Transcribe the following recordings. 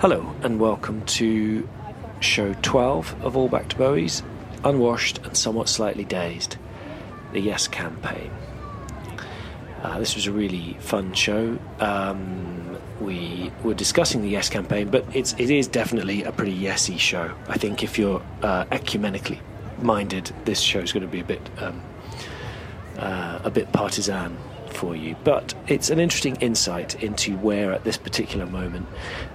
Hello and welcome to show 12 of All Back to Bowie's, Unwashed and Somewhat Slightly Dazed, the Yes Campaign. This was a really fun show. We were discussing the Yes Campaign, but it is definitely a pretty yes-y show. I think if you're ecumenically minded, this show's going to be a bit partisan for you, but it's an interesting insight into where at this particular moment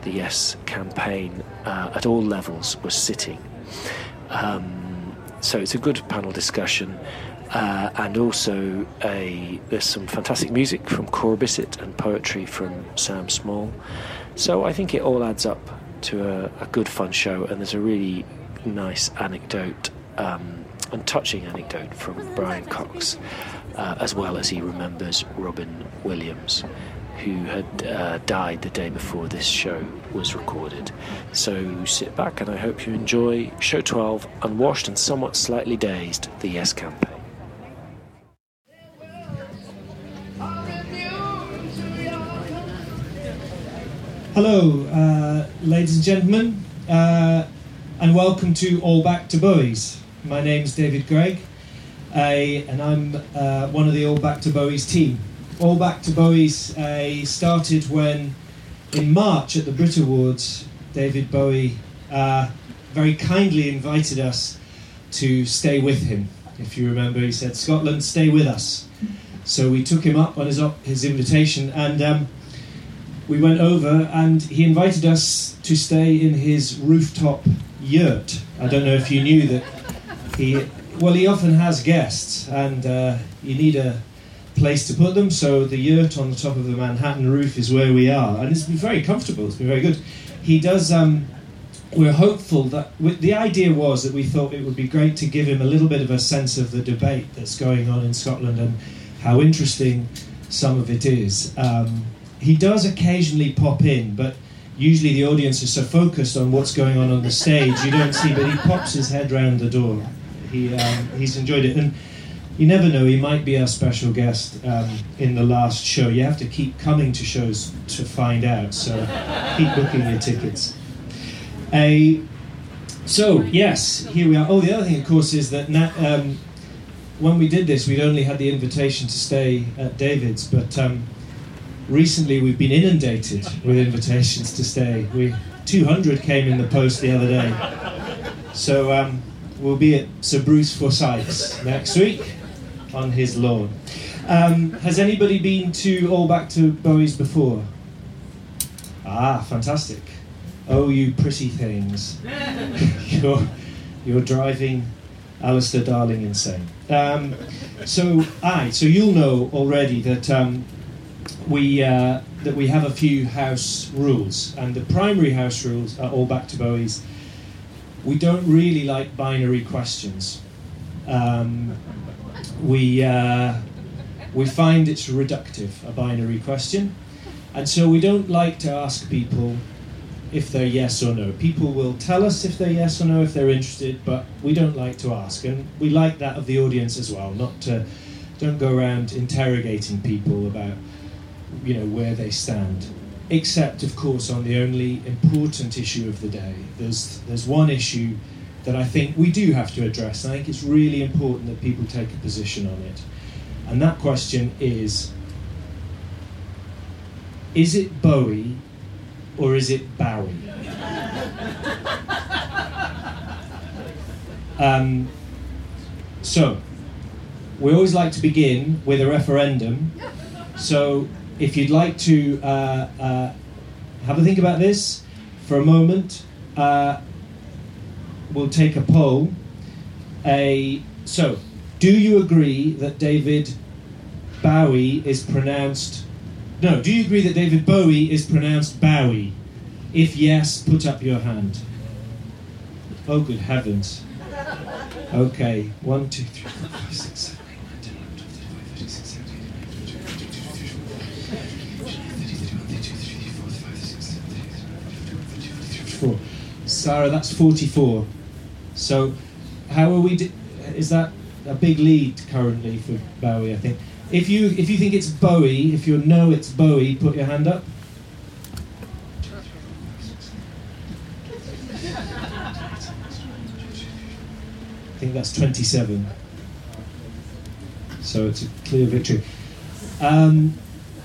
the Yes Campaign at all levels was sitting. So it's a good panel discussion, and also there's some fantastic music from Cora Bissett and poetry from Sam Small, so I think it all adds up to a good fun show. And there's a really nice anecdote, and touching anecdote from Brian Cox, as well as he remembers Robin Williams, who had died the day before this show was recorded. So sit back and I hope you enjoy show 12, Unwashed and Somewhat Slightly Dazed, the Yes Campaign. Hello, ladies and gentlemen, and welcome to All Back to Bowie's. My name's David Gregg, and I'm one of the All Back to Bowie's team. All Back to Bowie's started when, in March at the Brit Awards, David Bowie very kindly invited us to stay with him. If you remember, he said, "Scotland, stay with us." So we took him up on his invitation, and we went over, and he invited us to stay in his rooftop yurt. I don't know if you knew that. He often has guests, and you need a place to put them, so the yurt on the top of the Manhattan roof is where we are, and it's been very comfortable, it's been very good. He does, we're hopeful that, the idea was that we thought it would be great to give him a little bit of a sense of the debate that's going on in Scotland and how interesting some of it is. He does occasionally pop in, but usually the audience is so focused on what's going on the stage, you don't see, but he pops his head round the door. He's enjoyed it, and you never know, he might be our special guest in the last show. You have to keep coming to shows to find out, so keep booking your tickets. So, yes, here we are. Oh, the other thing, of course, is that when we did this, we'd only had the invitation to stay at David's, but recently we've been inundated with invitations to stay. 200 came in the post the other day. So, we'll be at Sir Bruce Forsyth's next week on his lawn. Has anybody been to All Back to Bowie's before? Ah, fantastic. Oh, you pretty things. You're driving Alistair Darling insane. So you'll know already that we have a few house rules, and the primary house rules are All Back to Bowie's. We don't really like binary questions. We find it's reductive, a binary question. And so we don't like to ask people if they're yes or no. People will tell us if they're yes or no, if they're interested, but we don't like to ask. And we like that of the audience as well, don't go around interrogating people about, where they stand. Except, of course, on the only important issue of the day. There's one issue that I think we do have to address. I think it's really important that people take a position on it. And that question is it Bowie or is it Bowie? So, we always like to begin with a referendum. So, if you'd like to have a think about this for a moment, we'll take a poll. So, do you agree that David Bowie is pronounced... No, do you agree that David Bowie is pronounced Bowie? If yes, put up your hand. Oh, good heavens. Okay, 1, 2, 3, 4, 5, 6, 7. Sarah, that's 44. So, how are we? Is that a big lead currently for Bowie? I think. If you think it's Bowie, if you know it's Bowie, put your hand up. I think that's 27. So it's a clear victory.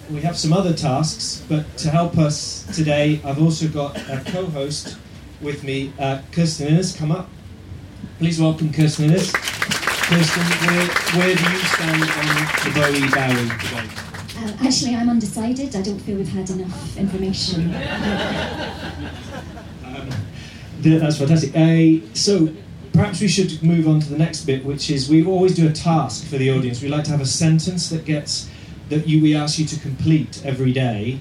We have some other tasks, but to help us today, I've also got a co-host with me, Kirsten Innes. Come up. Please welcome Kirsten Innes. Kirsten, where do you stand on the Bowie Bowing debate? Actually, I'm undecided. I don't feel we've had enough information. That's fantastic. So perhaps we should move on to the next bit, which is we always do a task for the audience. We like to have a sentence that we ask you to complete every day.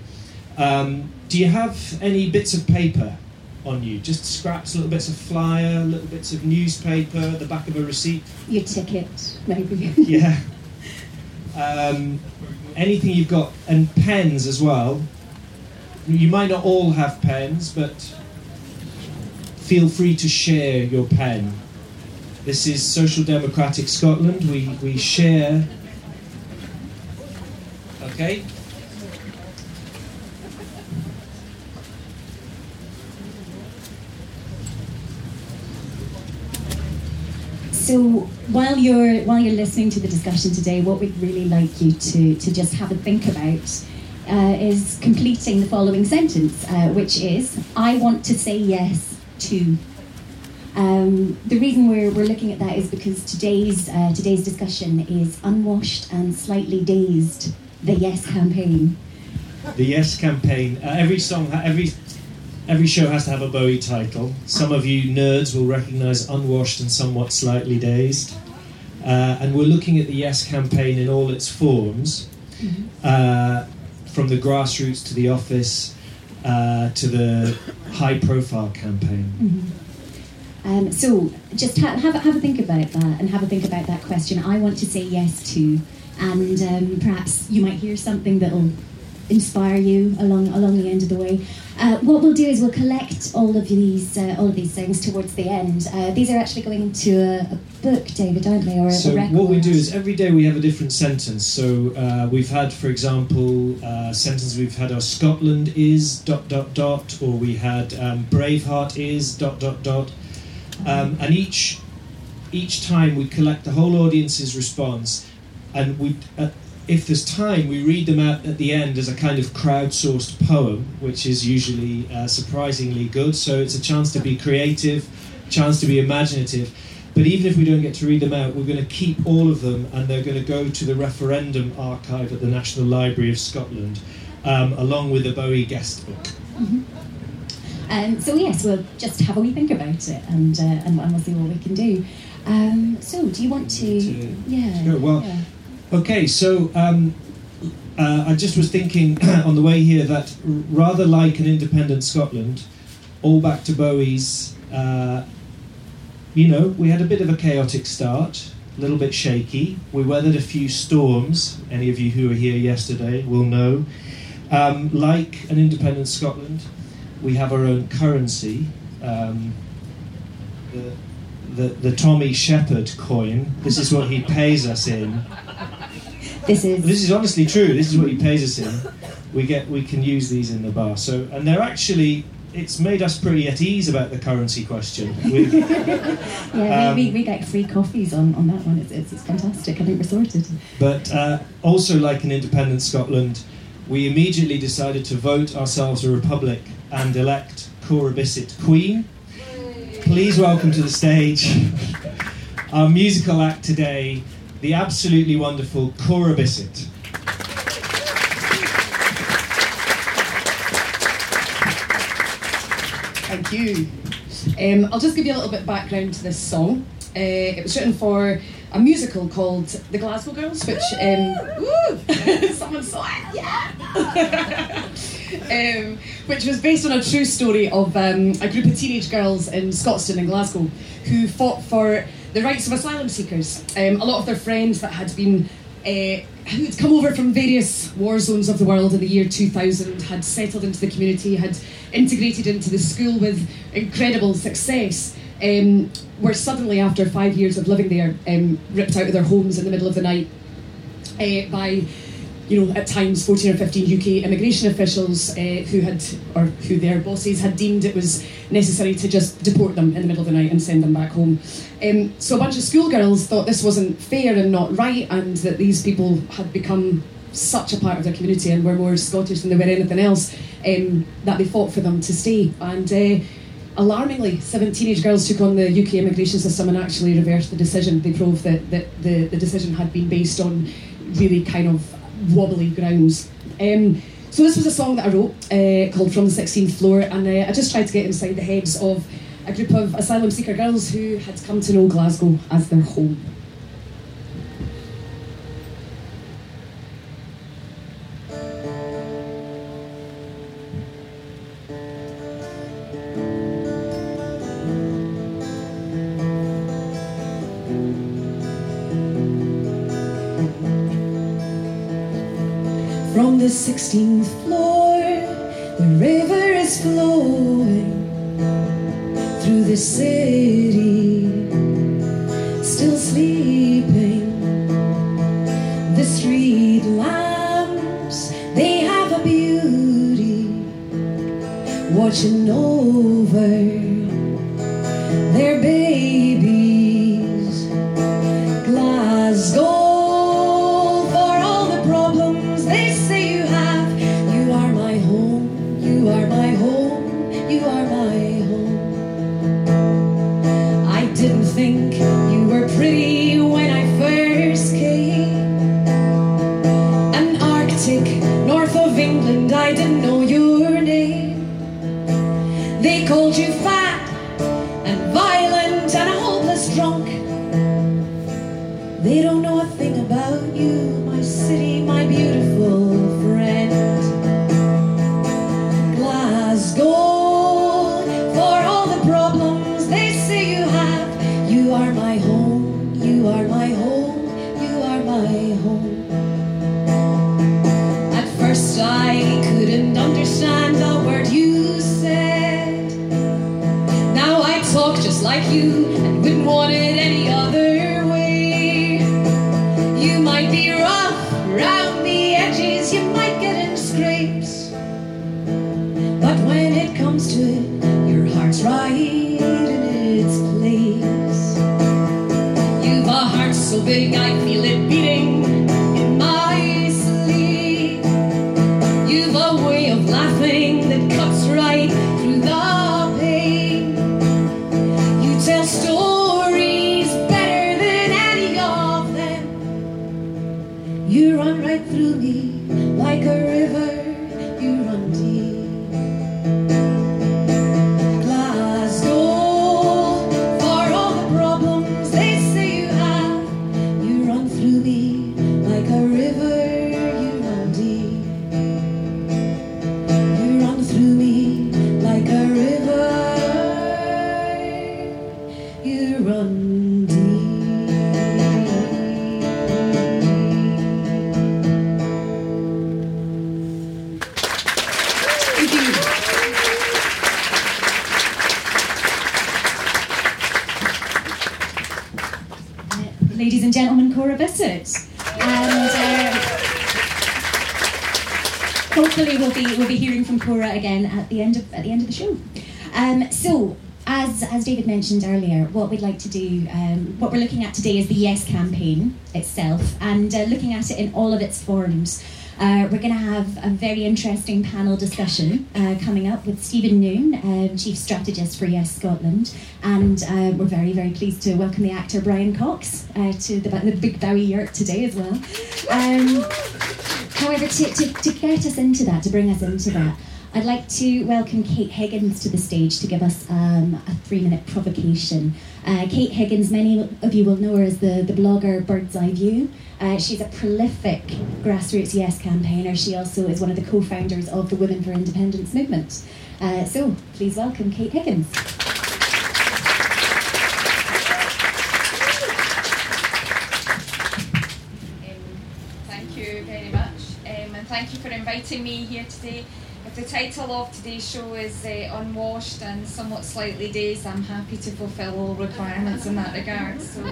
Do you have any bits of paper on you? Just scraps, little bits of flyer, little bits of newspaper, the back of a receipt? Your ticket, maybe. Yeah. Anything you've got, and pens as well. You might not all have pens, but feel free to share your pen. This is Social Democratic Scotland. We share. Okay. So while you're listening to the discussion today, what we'd really like you to just have a think about is completing the following sentence, which is, I want to say yes to. The reason we're looking at that is because today's discussion is Unwashed and Slightly Dazed, the Yes Campaign. The Yes Campaign. Every show has to have a Bowie title. Some of you nerds will recognise Unwashed and Somewhat Slightly Dazed. And we're looking at the Yes Campaign in all its forms, from the grassroots to the office, to the high-profile campaign. Mm-hmm. So just have a think about that, and have a think about that question. I want to say yes to, and perhaps you might hear something that'll inspire you along the end of the way. What we'll do is we'll collect all of these things towards the end. These are actually going into a book, David, aren't they? Or so a record. What we do is every day we have a different sentence. So we've had, for example, sentences we've had are Scotland is ... or we had Braveheart is ... and each time we collect the whole audience's response, and we. If there's time, we read them out at the end as a kind of crowdsourced poem, which is usually surprisingly good. So it's a chance to be creative, chance to be imaginative. But even if we don't get to read them out, we're going to keep all of them, and they're going to go to the referendum archive at the National Library of Scotland, along with the Bowie guest book. Mm-hmm. So yes, we'll just have a wee think about it, and we'll see what we can do. So do you want to... Yeah. Sure, well... Yeah. Okay, so I just was thinking on the way here that rather like an independent Scotland, All Back to Bowie's, we had a bit of a chaotic start, a little bit shaky. We weathered a few storms. Any of you who were here yesterday will know. Like an independent Scotland, we have our own currency. The Tommy Shepherd coin, this is what he pays us in. This is honestly true. This is what he pays us in. We can use these in the bar. So, and they're actually, it's made us pretty at ease about the currency question. We get free coffees on that one. It's fantastic. I think we're sorted. But also, like an independent Scotland, we immediately decided to vote ourselves a republic and elect Cora Bissett Queen. Please welcome to the stage our musical act today, the absolutely wonderful Cora Bissett. Thank you. I'll just give you a little bit of background to this song. It was written for a musical called The Glasgow Girls, which... someone saw it! Yeah! Which was based on a true story of a group of teenage girls in Scotstoun in Glasgow who fought for the rights of asylum seekers. A lot of their friends that had been who'd come over from various war zones of the world in the year 2000 had settled into the community, had integrated into the school with incredible success, were suddenly, after 5 years of living there, ripped out of their homes in the middle of the night by you know, at times 14 or 15 UK immigration officials who their bosses had deemed it was necessary to just deport them in the middle of the night and send them back home. So a bunch of schoolgirls thought this wasn't fair and not right, and that these people had become such a part of their community and were more Scottish than they were anything else, that they fought for them to stay. And alarmingly, 7 teenage girls took on the UK immigration system and actually reversed the decision. They proved that the decision had been based on really kind of wobbly grounds. So this was a song that I wrote called From the 16th Floor, and I just tried to get inside the heads of a group of asylum seeker girls who had come to know Glasgow as their home. From the 16th floor, the river is flowing through the city, still sleeping. The street lamps, they have a beauty, watching over their babies. Glasgow, called you fat and violent and a hopeless drunk. They don't know a thing about you, my city, my beautiful friend. Glasgow, for all the problems they say you have, you are my home, you are my home, you are my home. At first I couldn't understand a word you said. Talk just like you and wouldn't want it any other way. You might be rough around the edges, you might get in scrapes, but when it comes to it, your heart's right in its place. You've a heart so big I feel it beating in my sleep. You've a way of laughing that cuts right through the stories better than any of them. You run right through me like a river, you run deep. Glasgow, for all the problems they say you have, you run through me like a river, you run deep. You run through me like a river. Ladies and gentlemen, Cora Bissett, and hopefully we'll be hearing from Cora again at the end of the show. So, as David mentioned earlier, what we'd like to do, what we're looking at today, is the Yes Campaign itself, and looking at it in all of its forms. We're going to have a very interesting panel discussion coming up with Stephen Noon, Chief Strategist for Yes Scotland, and we're very, very pleased to welcome the actor Brian Cox to the Big Bowie Yurt today as well. However, to get us into that, to bring us into that, I'd like to welcome Kate Higgins to the stage to give us a 3-minute provocation. Kate Higgins, many of you will know her as the blogger Bird's Eye View. She's a prolific grassroots Yes campaigner. She also is one of the co-founders of the Women for Independence movement. So please welcome Kate Higgins. Thank you very much, and thank you for inviting me here today. If the title of today's show is Unwashed and Somewhat Slightly Dazed, I'm happy to fulfil all requirements in that regard. So,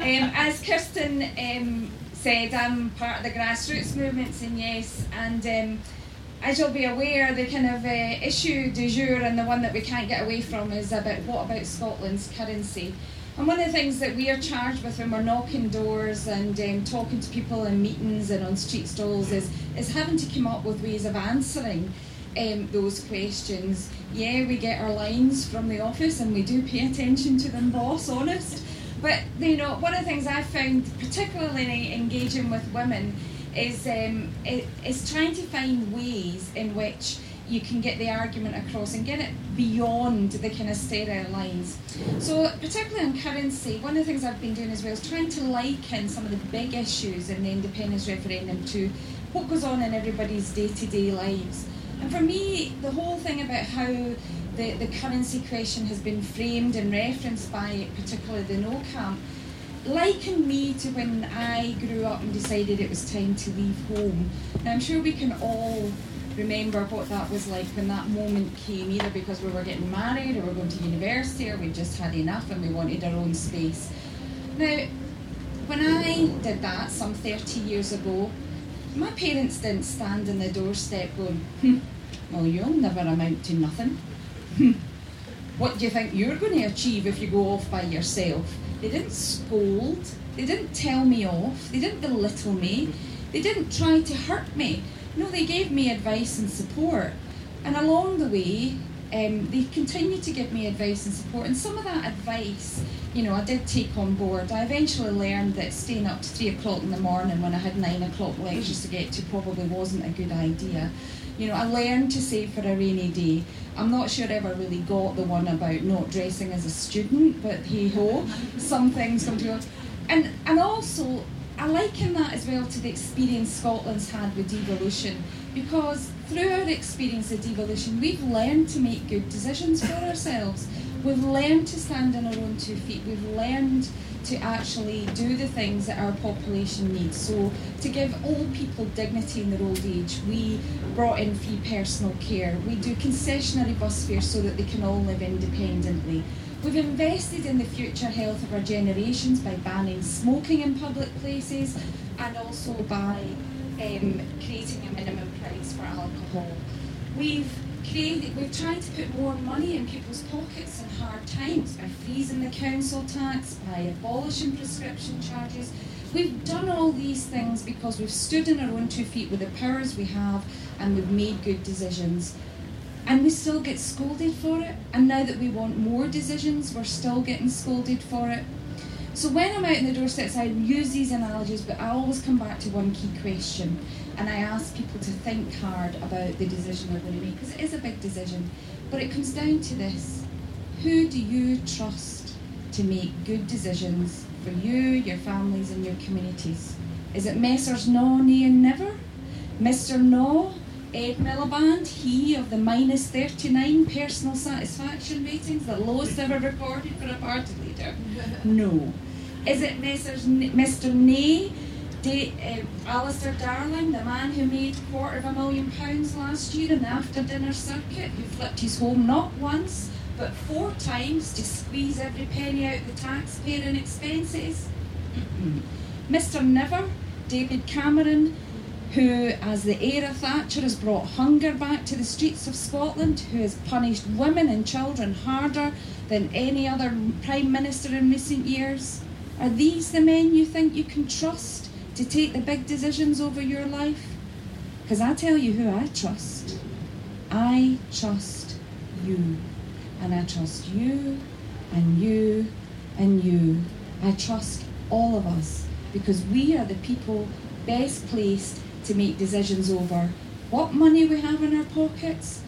as Kirsten said, I'm part of the grassroots movements in Yes, and as you'll be aware, the kind of issue du jour and the one that we can't get away from is about what about Scotland's currency. And one of the things that we are charged with when we're knocking doors and talking to people in meetings and on street stalls is having to come up with ways of answering those questions. Yeah, we get our lines from the office and we do pay attention to them, boss, honest. But, you know, one of the things I found particularly engaging with women is trying to find ways in which you can get the argument across and get it beyond the kind of sterile lines. So particularly on currency, one of the things I've been doing as well is trying to liken some of the big issues in the independence referendum to what goes on in everybody's day-to-day lives. And for me, the whole thing about how the currency question has been framed and referenced by particularly the No camp likened me to when I grew up and decided it was time to leave home. Now I'm sure we can all remember what that was like when that moment came, either because we were getting married or we were going to university or we just had enough and we wanted our own space. Now, when I did that some 30 years ago, my parents didn't stand on the doorstep going, well, you'll never amount to nothing. What do you think you're going to achieve if you go off by yourself? They didn't scold, they didn't tell me off, they didn't belittle me, they didn't try to hurt me. No, they gave me advice and support, and along the way they continued to give me advice and support, and some of that advice, you know, I did take on board. I eventually learned that staying up to 3 o'clock in the morning when I had 9 o'clock lectures to get to probably wasn't a good idea. You know, I learned to save for a rainy day. I'm not sure I ever really got the one about not dressing as a student, but hey-ho, some things come to go. And also, I liken that as well to the experience Scotland's had with devolution, because through our experience of devolution, we've learned to make good decisions for ourselves. We've learned to stand on our own 2 feet. We've learned to actually do the things that our population needs. So to give old people dignity in their old age, we brought in free personal care. We do concessionary bus fares so that they can all live independently. We've invested in the future health of our generations by banning smoking in public places and also by creating a minimum price for alcohol. We've tried to put more money in people's pockets in hard times by freezing the council tax, by abolishing prescription charges. We've done all these things because we've stood on our own 2 feet with the powers we have and we've made good decisions. And we still get scolded for it. And now that we want more decisions, we're still getting scolded for it. So when I'm out on the doorsteps, I use these analogies, but I always come back to one key question. And I ask people to think hard about the decision they're going to make, because it is a big decision. But it comes down to this. Who do you trust to make good decisions for you, your families, and your communities? Is it Messrs No, Nay and Never? Mr. No? Ed Miliband, he of the minus 39 personal satisfaction ratings, the lowest ever recorded for a party leader? No. Is it Mr. Nay, Alistair Darling, the man who made £250,000 last year in the after-dinner circuit, who flipped his home not once, but 4 times to squeeze every penny out of the taxpayer in expenses? Mr. Never, David Cameron, who, as the heir of Thatcher, has brought hunger back to the streets of Scotland, who has punished women and children harder than any other Prime Minister in recent years? Are these the men you think you can trust to take the big decisions over your life? Because I tell you who I trust. I trust you. And I trust you, and you, and you. I trust all of us, because we are the people best placed to make decisions over what money we have in our pockets,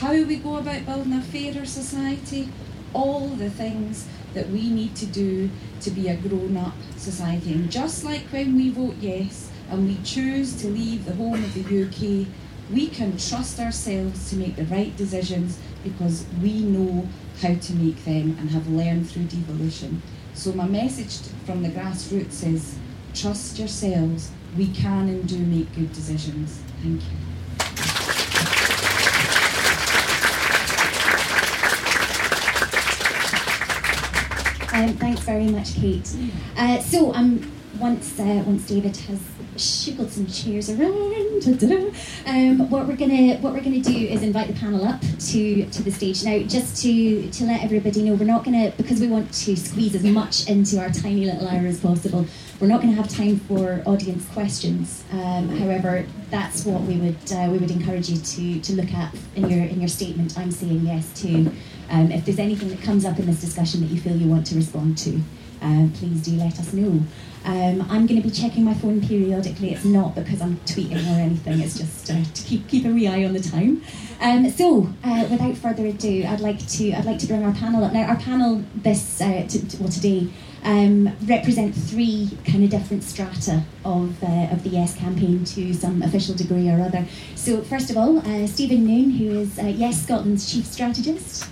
how we go about building a fairer society, all the things that we need to do to be a grown-up society. And just like when we vote yes and we choose to leave the home of the UK, we can trust ourselves to make the right decisions because we know how to make them and have learned through devolution. So my message from the grassroots is, trust yourselves. We can and do make good decisions. Thank you. Thanks very much, Kate. So I'm once David has shuffled some chairs around, what we're gonna do is invite the panel up to the stage now, just to let everybody know we're not gonna, because we want to squeeze as much into our tiny little hour as possible. We're not going to have time for audience questions. However, that's what we would encourage you to look at in your statement. I'm saying yes to. If there's anything that comes up in this discussion that you feel you want to respond to, please do let us know. I'm going to be checking my phone periodically. It's not because I'm tweeting or anything. It's just to keep a wee eye on the time. So, without further ado, I'd like to bring our panel up now. Our panel today. Represent three kind of different strata of the Yes campaign to some official degree or other. So first of all, Stephen Noon, who is Yes Scotland's chief strategist.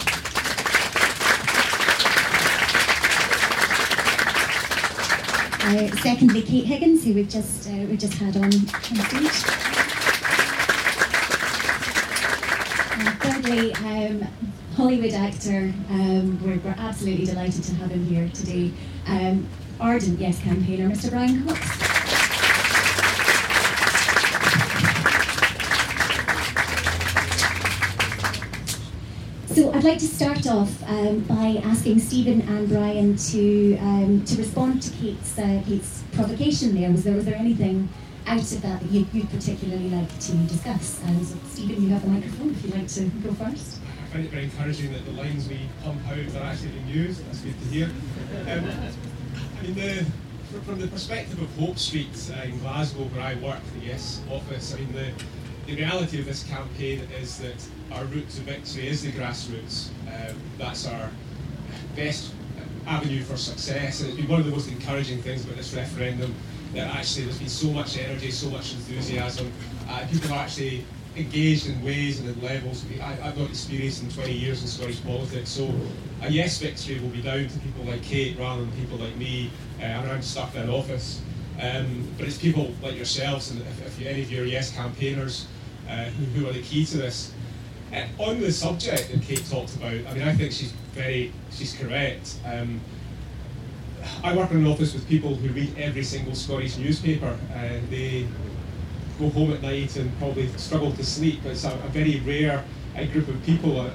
Secondly, Kate Higgins, who we've just had on stage. And thirdly, Hollywood actor. We're absolutely delighted to have him here today. Ardent Yes campaigner, Mr. Brian Cox. So I'd like to start off by asking Stephen and Brian to respond to Kate's provocation. There was there anything out of that you'd particularly like to discuss? So Stephen, you have the microphone if you'd like to go first. I find it very encouraging that the lines we pump out are actually being used. That's good to hear. From the perspective of Hope Street in Glasgow, where I work, the Yes office, the reality of this campaign is that our route to victory is the grassroots. That's our best avenue for success. And it's been one of the most encouraging things about this referendum, that actually there's been so much energy, so much enthusiasm. People are actually engaged in ways and in levels I've not experienced in 20 years in Scottish politics. So a yes victory will be down to people like Kate rather than people like me, and I'm stuck in office. But it's people like yourselves and if any of you are yes campaigners who are the key to this. On the subject that Kate talked about, I think she's correct. I work in an office with people who read every single Scottish newspaper. They go home at night and probably struggle to sleep. It's a very rare group of people.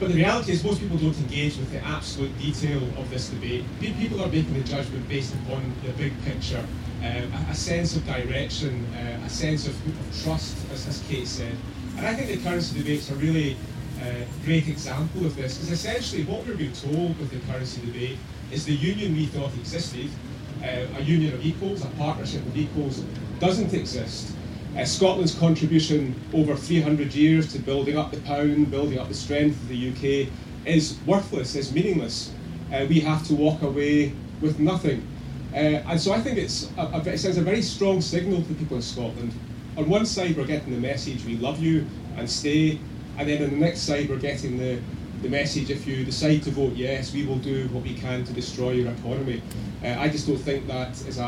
But the reality is most people don't engage with the absolute detail of this debate. People are making the judgment based upon the big picture, a sense of direction, a sense of trust, as Kate said. And I think the currency debate's a really great example of this, because essentially what we're being told with the currency debate is the union we thought existed, a union of equals, a partnership of equals, doesn't exist. Scotland's contribution over 300 years to building up the pound, building up the strength of the UK is worthless, is meaningless. We have to walk away with nothing. And so I think it sends a very strong signal to people in Scotland. On one side we're getting the message, we love you and stay, and then on the next side we're getting the message, if you decide to vote yes, we will do what we can to destroy your economy. I just don't think that is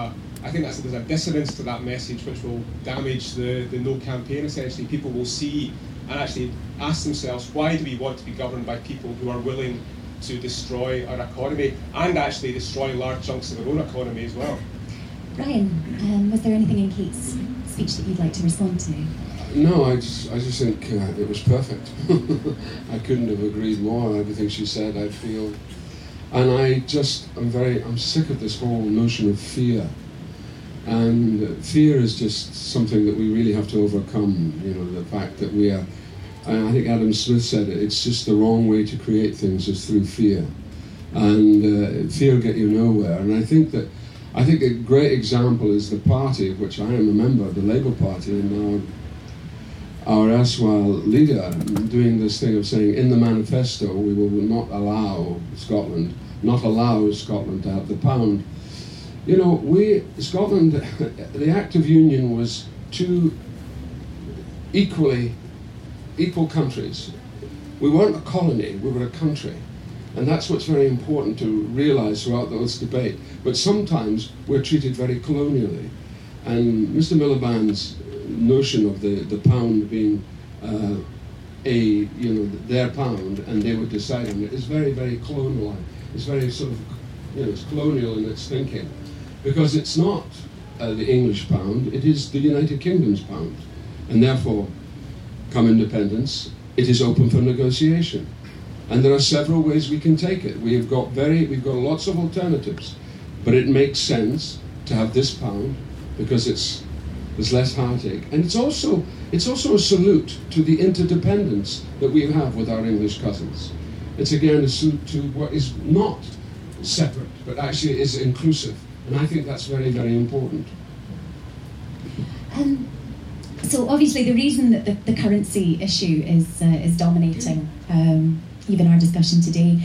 there's a dissonance to that message which will damage the no campaign essentially. People will see and actually ask themselves, why do we want to be governed by people who are willing to destroy our economy and actually destroy large chunks of their own economy as well? Brian, was there anything in Kate's speech that you'd like to respond to? No, I just think it was perfect. I couldn't have agreed more on everything she said, I feel. And I'm sick of this whole notion of fear. And fear is just something that we really have to overcome, the fact that we are, I think Adam Smith said it, it's just the wrong way to create things is through fear. And fear get you nowhere. And I think a great example is the party of which I am a member, the Labour Party, and our erstwhile leader doing this thing of saying in the manifesto we will not allow Scotland to have the pound. Scotland, the Act of Union was two equal countries. We weren't a colony, we were a country. And that's what's very important to realise throughout this debate. But sometimes we're treated very colonially. And Mr. Miliband's notion of the pound being their pound and they would decide on it is very, very colonial. It's very sort of, it's colonial in its thinking. because it's not the English pound, it is the United Kingdom's pound. And therefore, come independence, it is open for negotiation. And there are several ways we can take it. We've got lots of alternatives, but it makes sense to have this pound because there's less heartache. And it's also a salute to the interdependence that we have with our English cousins. It's again a salute to what is not separate, but actually is inclusive. And I think that's very, very important. So obviously the reason that the currency issue is dominating even our discussion today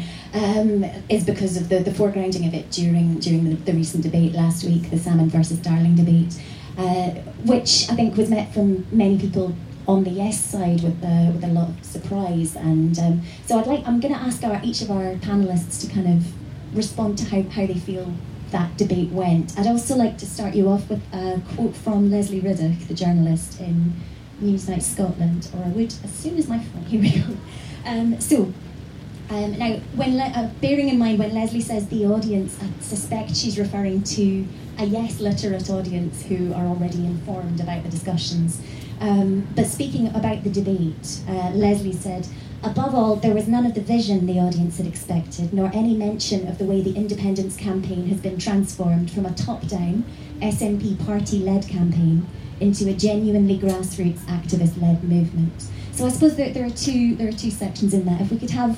is because of the foregrounding of it during the recent debate last week, the Salmond versus Darling debate, which I think was met from many people on the yes side with a lot of surprise. And so I'm going to ask each of our panellists to kind of respond to how they feel that debate went. I'd also like to start you off with a quote from Lesley Riddoch, the journalist in Newsnight Scotland, or I would as soon as my phone. Here we go. Now, bearing in mind when Lesley says the audience, I suspect she's referring to a yes literate audience who are already informed about the discussions. But speaking about the debate, Lesley said, "Above all, there was none of the vision the audience had expected, nor any mention of the way the independence campaign has been transformed from a top-down, SNP party-led campaign into a genuinely grassroots activist-led movement." So I suppose there are two sections in that. If we could have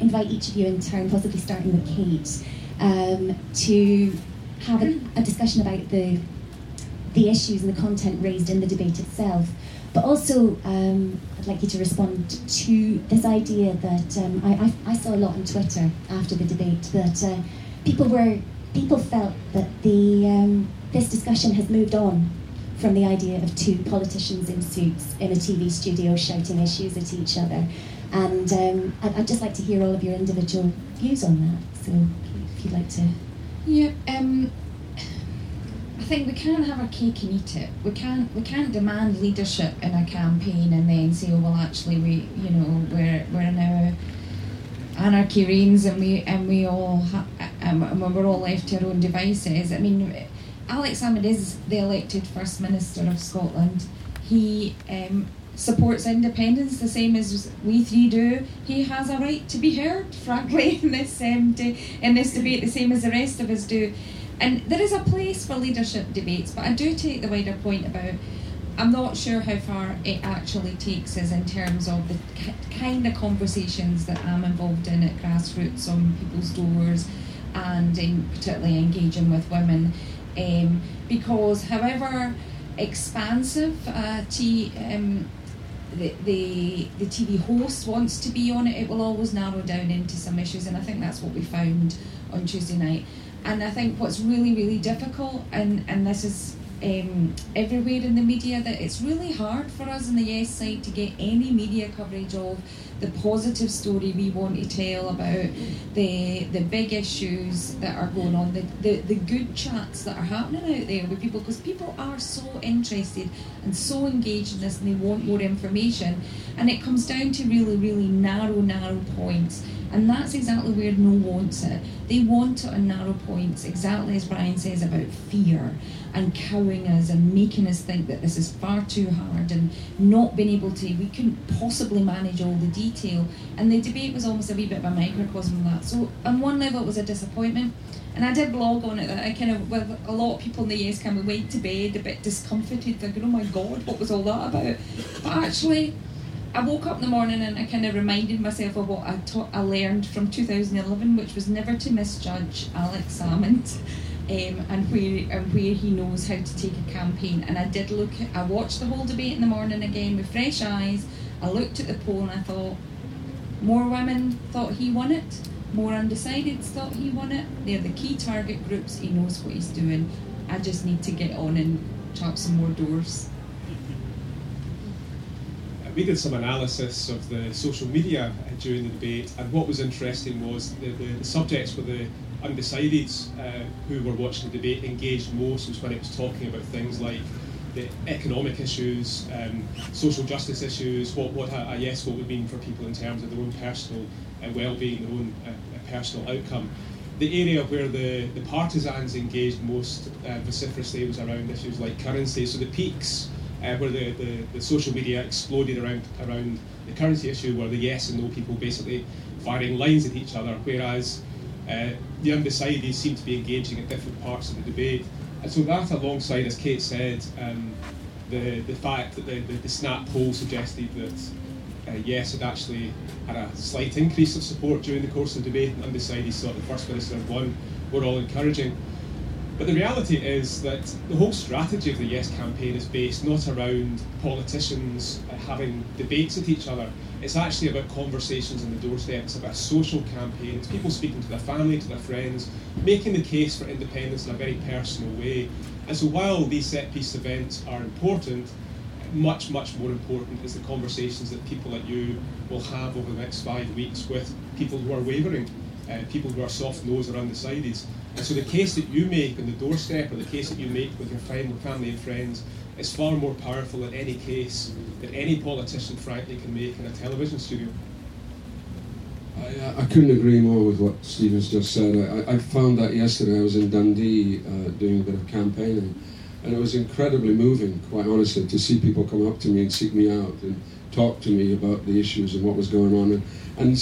invite each of you in turn, possibly starting with Kate, to have a discussion about the issues and the content raised in the debate itself. But also, I'd like you to respond to this idea that I saw a lot on Twitter after the debate that people felt that this discussion has moved on from the idea of two politicians in suits in a TV studio shouting issues at each other, and I'd just like to hear all of your individual views on that. So, if you'd like to, I think we can't have our cake and eat it. We can't demand leadership in a campaign and then say, oh well, actually we're in our anarchy reigns and we're all left to our own devices. I mean, Alex Salmond is the elected First Minister of Scotland. He supports independence the same as we three do. He has a right to be heard, frankly, in this debate the same as the rest of us do. And there is a place for leadership debates, but I do take the wider point about I'm not sure how far it actually takes us in terms of the kind of conversations that I'm involved in at grassroots on people's doors and in particularly engaging with women. Because however expansive the TV host wants to be on it, it will always narrow down into some issues, and I think that's what we found on Tuesday night. And I think what's really, really difficult, and this is everywhere in the media, that it's really hard for us on the yes side to get any media coverage of the positive story we want to tell about the big issues that are going on, the good chats that are happening out there with people, because people are so interested and so engaged in this and they want more information. And it comes down to really, really narrow points. And that's exactly where no wants it. They want it on narrow points, exactly as Brian says about fear and cowing us and making us think that this is far too hard and not being able to, we couldn't possibly manage all the detail. And the debate was almost a wee bit of a microcosm of that. So on one level it was a disappointment. And I did blog on it that I kind of, with a lot of people in the yes camp, we went to bed a bit discomfited, thinking, oh my God, what was all that about? But actually, I woke up in the morning and I kind of reminded myself of what I learned from 2011, which was never to misjudge Alex Salmond and where he knows how to take a campaign. And I did I watched the whole debate in the morning again with fresh eyes. I looked at the poll and I thought, more women thought he won it, more undecideds thought he won it. They're the key target groups, he knows what he's doing. I just need to get on and chop some more doors. We did some analysis of the social media during the debate, and what was interesting was the subjects were the undecideds who were watching the debate engaged most was when it was talking about things like the economic issues, social justice issues, what a yes vote would mean for people in terms of their own personal well-being, their own personal outcome. the area where the partisans engaged most vociferously was around issues like currency. So the peaks where the social media exploded around the currency issue were the yes and no people basically firing lines at each other, whereas the undecideds seemed to be engaging at different parts of the debate. And so that, alongside, as Kate said, the fact that the snap poll suggested that yes had actually had a slight increase of support during the course of the debate, and undecideds thought the First Minister had won, were all encouraging. But the reality is that the whole strategy of the Yes campaign is based not around politicians having debates with each other. It's actually about conversations on the doorstep. It's about a social campaign. It's people speaking to their family, to their friends, making the case for independence in a very personal way. And so while these set-piece events are important, much, much more important is the conversations that people like you will have over the next 5 weeks with people who are wavering, people who are soft-nosed or undecided. And so the case that you make on the doorstep, or the case that you make with your family and friends, is far more powerful than any case that any politician, frankly, can make in a television studio. I couldn't agree more with what Stephen's just said. I found that yesterday. I was in Dundee doing a bit of campaigning, and it was incredibly moving, quite honestly, to see people come up to me and seek me out and talk to me about the issues and what was going on, and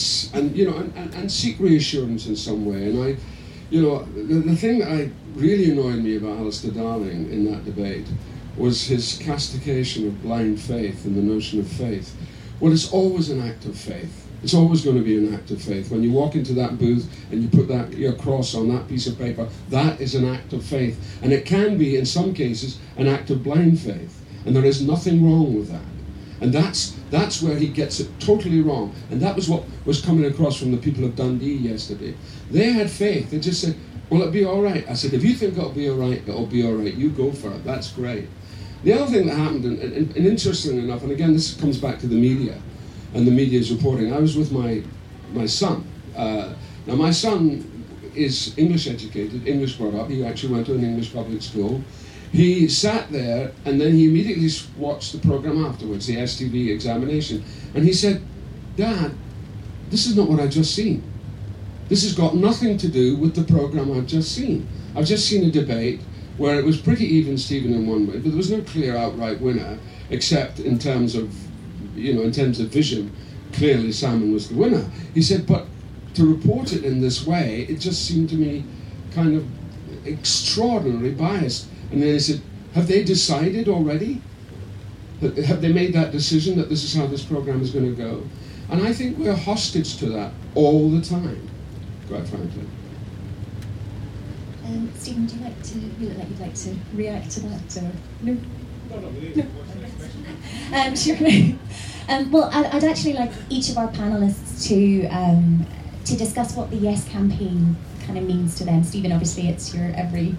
you know, and seek reassurance in some way. And I, you know, the thing that really annoyed me about Alistair Darling in that debate was his castigation of blind faith and the notion of faith. Well, it's always an act of faith. It's always going to be an act of faith. When you walk into that booth and you put that your cross on that piece of paper, that is an act of faith. And it can be, in some cases, an act of blind faith. And there is nothing wrong with that. And that's where he gets it totally wrong. And that was what was coming across from the people of Dundee yesterday. They had faith. They just said, will it be all right? I said, if you think it'll be all right, it'll be all right. You go for it. That's great. The other thing that happened, and interestingly enough, and again, this comes back to the media and the media's reporting. I was with my son. Now, my son is English educated, English brought up. He actually went to an English public school. He sat there, and then he immediately watched the programme afterwards, the STV examination. And he said, Dad, this is not what I've just seen. This has got nothing to do with the programme I've just seen. I've just seen a debate where it was pretty even, Stephen, in one way, but there was no clear outright winner, except in terms of, you know, in terms of vision, clearly Salmond was the winner. He said, but to report it in this way, it just seemed to me kind of extraordinarily biased. And then he said, have they decided already? Have they made that decision that this is how this programme is going to go? And I think we're hostage to that all the time, quite frankly. Stephen, do you like to? You look like you'd like to react to that, or no? No. Sure. Well, I'd actually like each of our panelists to discuss what the Yes campaign kind of means to them. Stephen, obviously, it's your every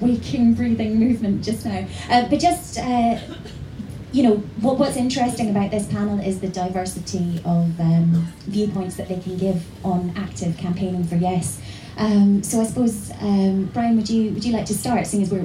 waking, breathing movement just now. But just you know, what's interesting about this panel is the diversity of viewpoints that they can give on active campaigning for Yes. So I suppose, Brian, would you like to start, seeing as we're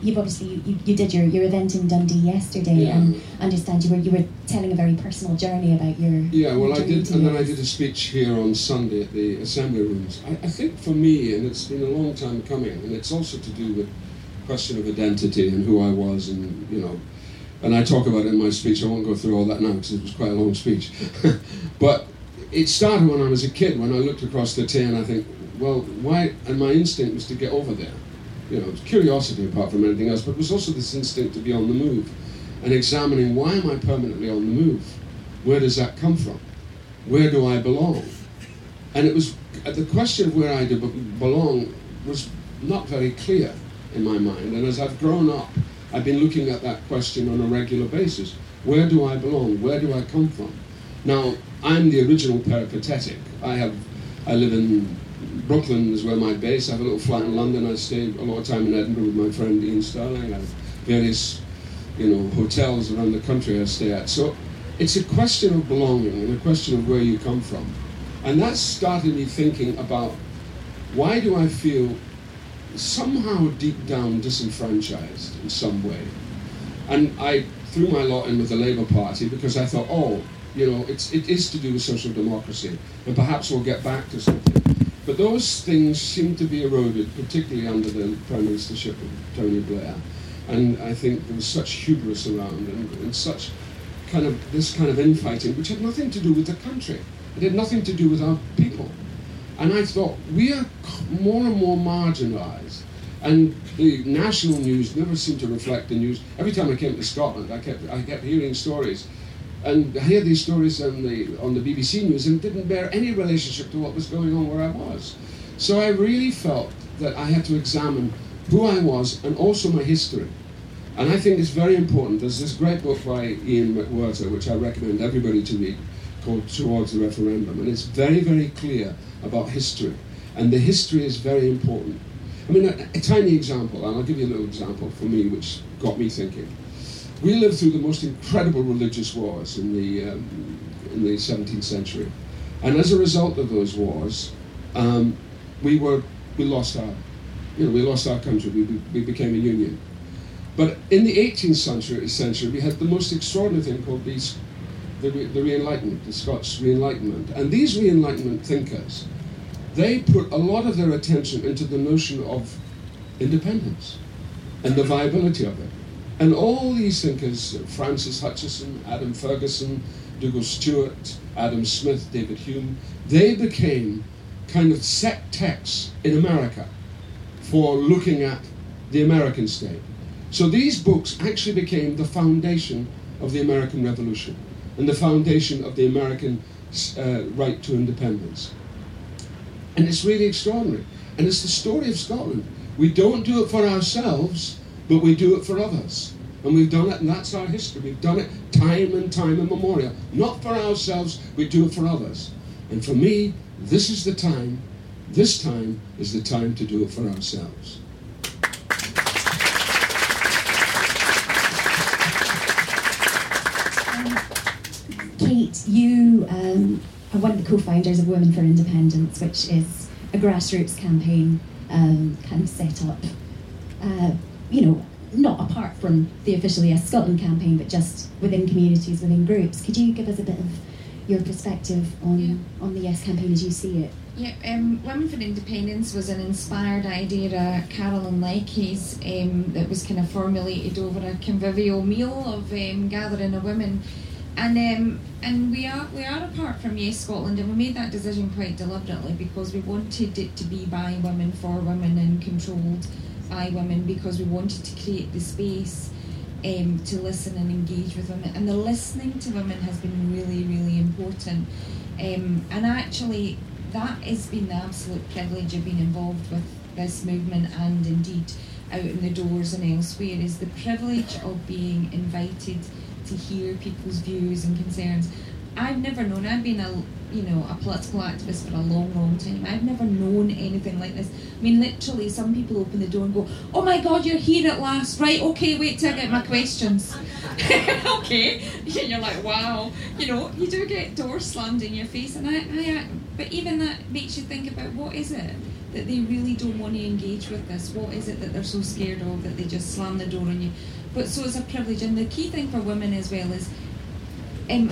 you've obviously you did your event in Dundee yesterday, and I understand you were telling a very personal journey about your I did, and then I did a speech here on Sunday at the Assembly Rooms. I think for me, and it's been a long time coming, and it's also to do with the question of identity and who I was, and you know, and I talk about it in my speech. I won't go through all that now because it was quite a long speech, but it started when I was a kid, when I looked across the Tay and I think, well, why? And my instinct was to get over there. You know, it was curiosity apart from anything else, but it was also this instinct to be on the move and examining, why am I permanently on the move? Where does that come from? Where do I belong? And it was, the question of where I belong was not very clear in my mind. And as I've grown up, I've been looking at that question on a regular basis. Where do I belong? Where do I come from? Now, I'm the original peripatetic. I live in Brooklyn is where my base. I have a little flat in London. I stayed a lot of time in Edinburgh with my friend Ian Starling. I have various, you know, hotels around the country I stay at. So it's a question of belonging and a question of where you come from. And that started me thinking about, why do I feel somehow deep down disenfranchised in some way? And I threw my lot in with the Labour Party because I thought, oh, you know, it is to do with social democracy, and perhaps we'll get back to something. But those things seem to be eroded, particularly under the Prime Ministership of Tony Blair. And I think there was such hubris around and such kind of this kind of infighting, which had nothing to do with the country. It had nothing to do with our people. And I thought, we are more and more marginalised. And the national news never seemed to reflect the news. Every time I came to Scotland, I kept hearing stories. And I hear these stories on the BBC News, and didn't bear any relationship to what was going on where I was. So I really felt that I had to examine who I was and also my history. And I think it's very important. There's this great book by Ian McWhirter, which I recommend everybody to read, called Towards the Referendum. And it's very, very clear about history. And the history is very important. I mean, a tiny example, and I'll give you a little example for me, which got me thinking. We lived through the most incredible religious wars in the 17th century. And as a result of those wars, we lost our country. We became a union. But in the 18th century, we had the most extraordinary thing called the Re-Enlightenment, the Scots Re-Enlightenment. And these Re-Enlightenment thinkers, they put a lot of their attention into the notion of independence and the viability of it. And all these thinkers, Francis Hutcheson, Adam Ferguson, Dougal Stewart, Adam Smith, David Hume, they became kind of set texts in America for looking at the American state. So these books actually became the foundation of the American Revolution and the foundation of the American right to independence. And it's really extraordinary. And it's the story of Scotland. We don't do it for ourselves, but we do it for others. And we've done it, and that's our history. We've done it time and memorial. Not for ourselves, we do it for others. And for me, this is the time. This time is the time to do it for ourselves. Kate, you are one of the co-founders of Women for Independence, which is a grassroots campaign kind of set up, not apart from the official Yes Scotland campaign, but just within communities, within groups. Could you give us a bit of your perspective on the Yes campaign as you see it? Yeah, Women for Independence was an inspired idea of Carolyn Leakey's that was kind of formulated over a convivial meal of gathering of women. And we are apart from Yes Scotland, and we made that decision quite deliberately because we wanted it to be by women for women and controlled by women, because we wanted to create the space to listen and engage with women. And the listening to women has been really, really important. And actually, that has been the absolute privilege of being involved with this movement, and indeed out in the doors and elsewhere, is the privilege of being invited to hear people's views and concerns. I've never known, I've been a political activist for a long, long time. I've never known anything like this. I mean, literally, some people open the door and go, "Oh my God, you're here at last. Right, okay, wait till I get my questions." Okay. And you're like, wow. You do get doors slammed in your face. And but even that makes you think about, what is it that they really don't want to engage with this? What is it that they're so scared of that they just slam the door on you? But so it's a privilege. And the key thing for women as well is,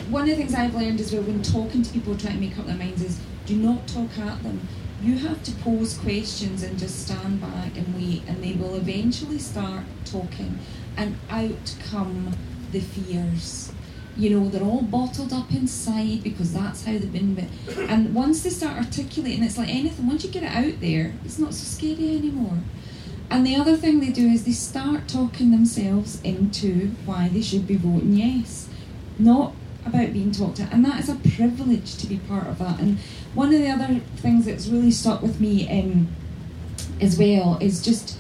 one of the things I've learned as well when talking to people trying to make up their minds is, do not talk at them. You have to pose questions and just stand back and wait, and they will eventually start talking, and out come the fears. They're all bottled up inside because that's how they've been. And once they start articulating, it's like anything, once you get it out there, it's not so scary anymore. And the other thing they do is they start talking themselves into why they should be voting yes, not about being talked to. And that is a privilege to be part of that. And one of the other things that's really stuck with me as well is just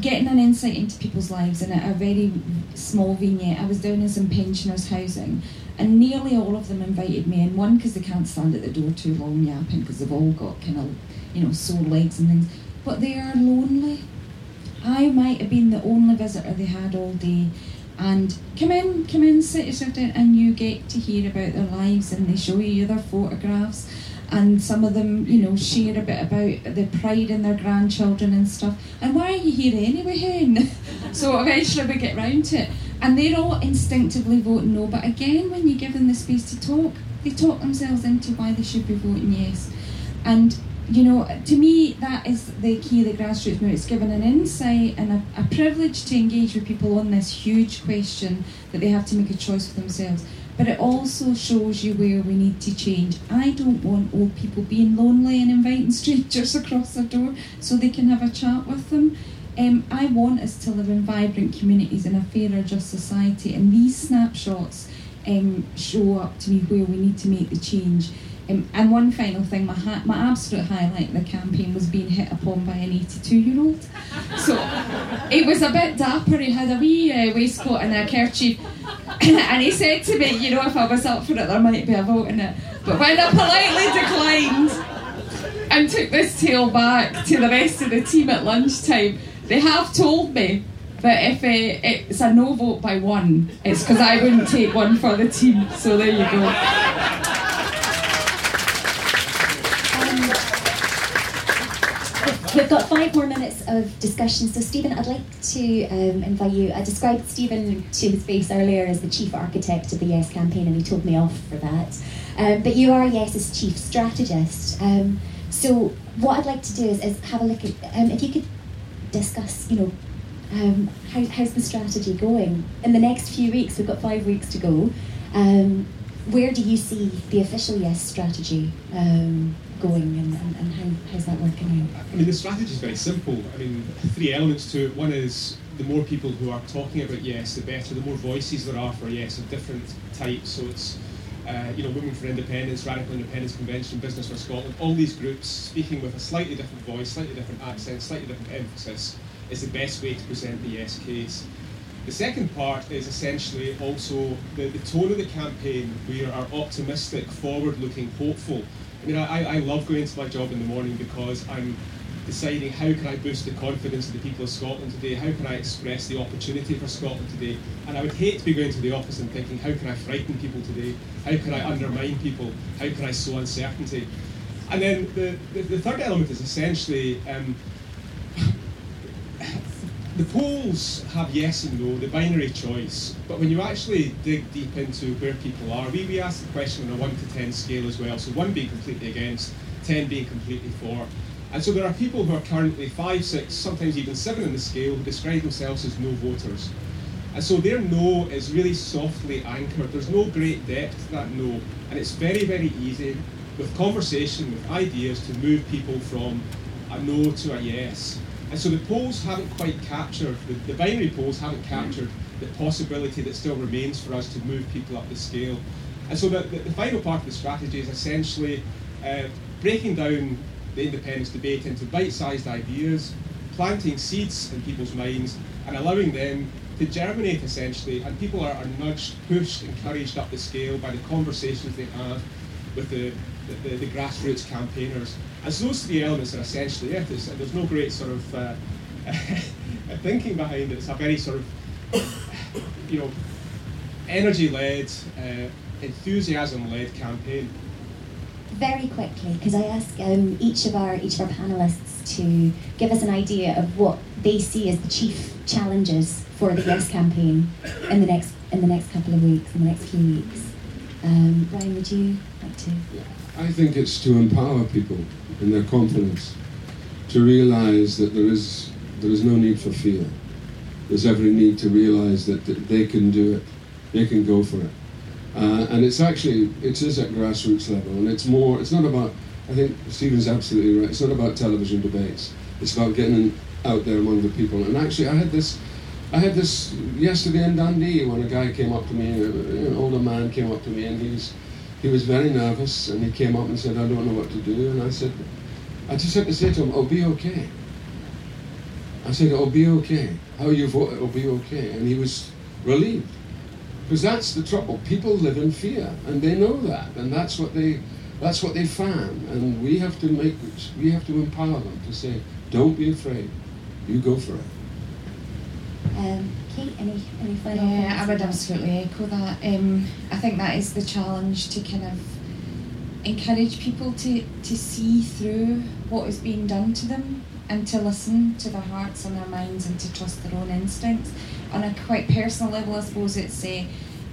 getting an insight into people's lives. And at a very small vignette, I was down in some pensioners' housing, and nearly all of them invited me in, one because they can't stand at the door too long yapping, because they've all got kind of sore legs and things, but they are lonely. I might have been the only visitor they had all day. And come in, sit yourself down, and you get to hear about their lives, and they show you their photographs, and some of them, share a bit about the pride in their grandchildren and stuff. And why are you here anyway, hen? So eventually we get round to it. And they're all instinctively voting no, but again, when you give them the space to talk, they talk themselves into why they should be voting yes. And you know, to me, that is the key of the grassroots movement. It's given an insight and a privilege to engage with people on this huge question that they have to make a choice for themselves. But it also shows you where we need to change. I don't want old people being lonely and inviting strangers across their door so they can have a chat with them. I want us to live in vibrant communities in a fairer, just society. And these snapshots show up to me where we need to make the change. And one final thing, my absolute highlight of the campaign was being hit upon by an 82-year-old. So it was a bit dapper. He had a wee waistcoat and a kerchief. And he said to me, you know, if I was up for it, there might be a vote in it. But when I politely declined and took this tale back to the rest of the team at lunchtime, they have told me that if it's a no vote by one, it's because I wouldn't take one for the team. So there you go. We've got 5 more minutes of discussion, so Stephen, I'd like to invite you. I described Stephen to his face earlier as the chief architect of the Yes campaign, and he told me off for that. But you are Yes's chief strategist. So what I'd like to do is have a look at, if you could discuss, you know, how's the strategy going? In the next few weeks, we've got 5 weeks to go. Where do you see the official Yes strategy going, and how's that working out? I mean, the strategy is very simple. I mean, 3 elements to it. One is the more people who are talking about yes, the better. The more voices there are for yes of different types. So it's, you know, Women for Independence, Radical Independence Convention, Business for Scotland, all these groups speaking with a slightly different voice, slightly different accent, slightly different emphasis is the best way to present the yes case. The second part is essentially also the tone of the campaign. We are optimistic, forward-looking, hopeful. I mean, I love going to my job in the morning because I'm deciding how can I boost the confidence of the people of Scotland today, how can I express the opportunity for Scotland today, and I would hate to be going to the office and thinking how can I frighten people today, how can I undermine people, how can I sow uncertainty. And then the third element is essentially, the polls have yes and no, the binary choice, but when you actually dig deep into where people are, we ask the question on a 1 to 10 scale as well, so 1 being completely against, 10 being completely for. And so there are people who are currently 5, 6, sometimes even 7 on the scale who describe themselves as no voters. And so their no is really softly anchored. There's no great depth to that no, and it's very, very easy with conversation, with ideas, to move people from a no to a yes. And so the polls haven't quite captured, the binary polls haven't captured the possibility that still remains for us to move people up the scale. And so the final part of the strategy is essentially breaking down the independence debate into bite-sized ideas, planting seeds in people's minds and allowing them to germinate essentially. And people are nudged, pushed, encouraged up the scale by the conversations they have with the grassroots campaigners. And so those 3 elements are essentially it. There's no great sort of thinking behind it. It's a very sort of, you know, energy-led, enthusiasm-led campaign. Very quickly, because I ask each of our panelists to give us an idea of what they see as the chief challenges for the Yes campaign in the next couple of weeks, in the next few weeks. Brian, would you like to? Yeah. I think it's to empower people in their confidence, to realise that there is no need for fear. There's every need to realise that they can do it, they can go for it. And it is at grassroots level, and it's not about, I think Stephen's absolutely right, it's not about television debates, it's about getting out there among the people. And actually I had this yesterday in Dundee when a guy came up to me, an older man came up to me, and he was very nervous, and he came up and said, I don't know what to do. And I said, I just had to say to him, it'll be okay. I said, it'll be okay. How you vote, it'll be okay. And he was relieved. Because that's the trouble. People live in fear, and they know that. And that's what they fan. And we have to empower them to say, don't be afraid. You go for it. Kate, any final thoughts? Yeah, I would absolutely echo that. I think that is the challenge, to kind of encourage people to see through what is being done to them and to listen to their hearts and their minds and to trust their own instincts. On a quite personal level, I suppose it's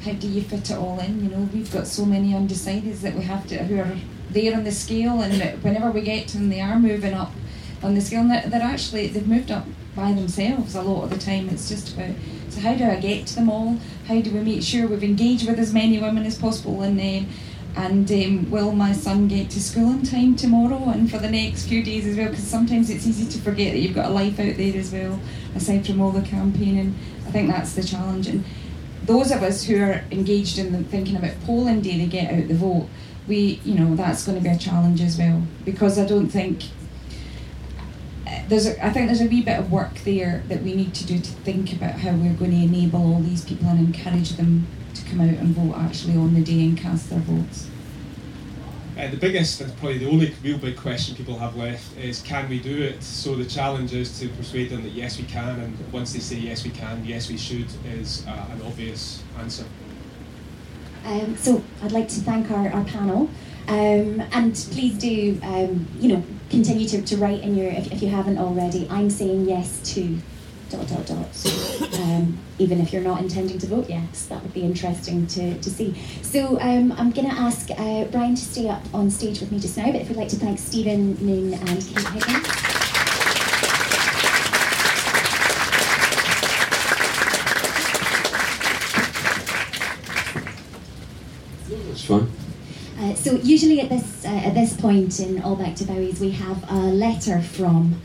how do you fit it all in? You know, we've got so many undecideds that we have to, who are there on the scale, and whenever we get to them, they are moving up on the scale. And they're actually, they've moved up by themselves a lot of the time. It's just about, so how do I get to them all? How do we make sure we've engaged with as many women as possible? And will my son get to school in time tomorrow and for the next few days as well? Because sometimes it's easy to forget that you've got a life out there as well, aside from all the campaigning. I think that's the challenge. And those of us who are engaged in thinking about polling day to get out the vote, we, you know, that's going to be a challenge as well. Because I don't think... I think there's a wee bit of work there that we need to do to think about how we're going to enable all these people and encourage them to come out and vote actually on the day and cast their votes. The biggest and probably the only real big question people have left is, can we do it? So the challenge is to persuade them that yes we can, and once they say yes we can, yes we should is an obvious answer. So I'd like to thank our panel. And please do, continue to write in your, if you haven't already, I'm saying yes to ... So, even if you're not intending to vote yes, that would be interesting to see. So I'm going to ask Brian to stay up on stage with me just now, but if we'd like to thank Stephen Noon and Kate Higgins. That's fine. So usually at this point in All Back to Bowie's, we have a letter from.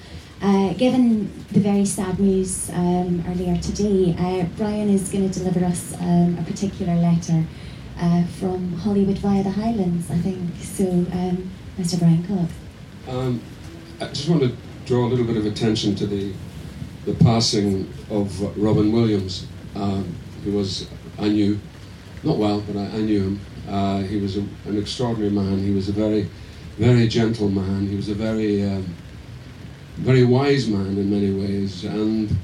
Given the very sad news earlier today, Brian is going to deliver us a particular letter from Hollywood via the Highlands, I think. So, Mr. Brian Cox. I just want to draw a little bit of attention to the passing of Robin Williams, who was, I knew, not well, but I knew him. He was an extraordinary man. He was a very, very gentle man. He was a very... very wise man in many ways, and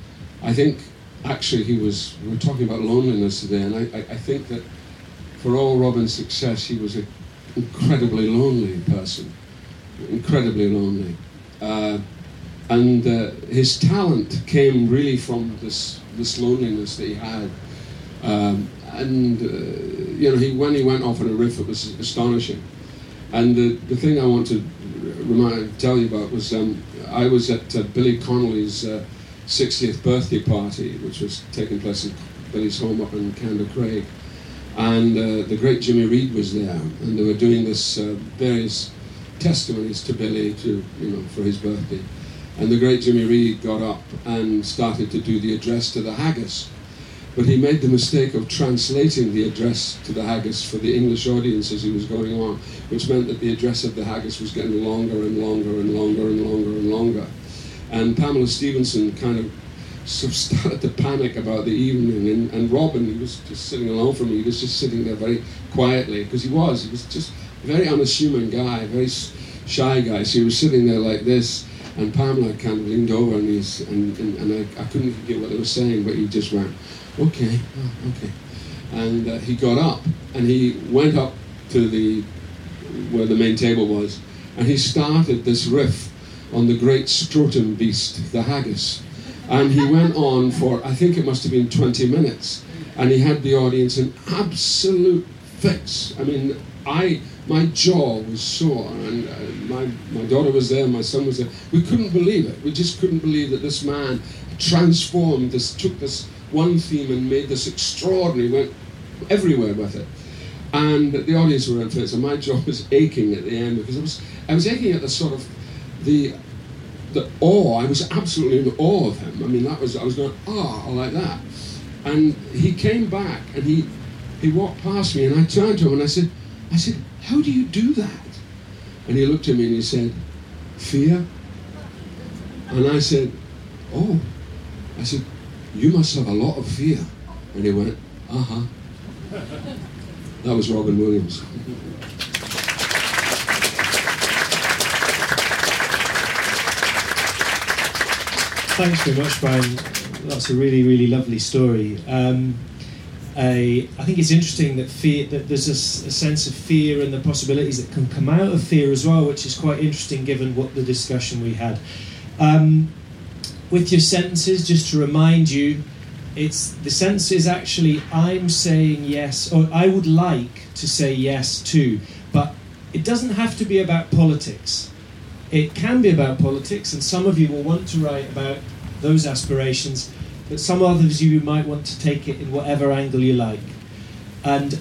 I think actually we were talking about loneliness today, and I think that for all Robin's success, he was an incredibly lonely person, incredibly lonely. And his talent came really from this loneliness that he had. When he went off on a riff, it was astonishing. And the thing I want to tell you about was I was at Billy Connolly's 60th birthday party, which was taking place at Billy's home up in Candor Craig, and the great Jimmy Reid was there, and they were doing this various testimonies to Billy for his birthday, and the great Jimmy Reid got up and started to do the address to the haggis, but he made the mistake of translating the address to the haggis for the English audience as he was going on, which meant that the address of the haggis was getting longer and longer and longer and longer and longer. And Pamela Stevenson kind of started to panic about the evening, and Robin, he was just sitting alone from me, he was just sitting there very quietly, because he was just a very unassuming guy, very shy guy, so he was sitting there like this, and Pamela kind of leaned over and I couldn't forget what they were saying, but he just went, okay. And he got up, and he went up to where the main table was, and he started this riff on the great Scotstoun beast, the haggis. And he went on for, I think it must have been 20 minutes, and he had the audience in absolute fits. I mean, my jaw was sore, and my daughter was there, my son was there. We couldn't believe it. We just couldn't believe that this man transformed this, took this one theme and made this extraordinary, went everywhere with it. And the audience were in fits, and my jaw was aching at the end, because I was aching at the sort of the awe. I was absolutely in awe of him. I mean, I was going, like that. And he came back, and he walked past me, and I turned to him and I said, how do you do that? And he looked at me and he said, fear. And I said, you must have a lot of fear. And he went, That was Robin Williams. Thanks very much, Brian. That's a really, really lovely story. I think it's interesting that there's a sense of fear and the possibilities that can come out of fear as well, which is quite interesting given what the discussion we had. With your sentences, just to remind you, It's the sense is actually I'm saying yes, or I would like to say yes to, but it doesn't have to be about politics. It can be about politics, and some of you will want to write about those aspirations, but some others you might want to take it in whatever angle you like. And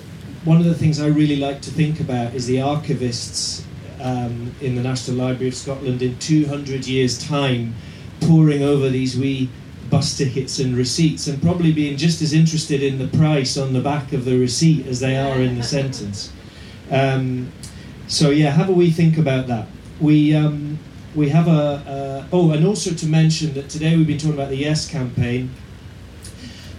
one of the things I really like to think about is the archivists in the National Library of Scotland in 200 years' time poring over these wee bus tickets and receipts, and probably being just as interested in the price on the back of the receipt as they are in the sentence. So yeah, have a wee think about that. We have a oh, and also to mention that today we've been talking about the Yes Campaign.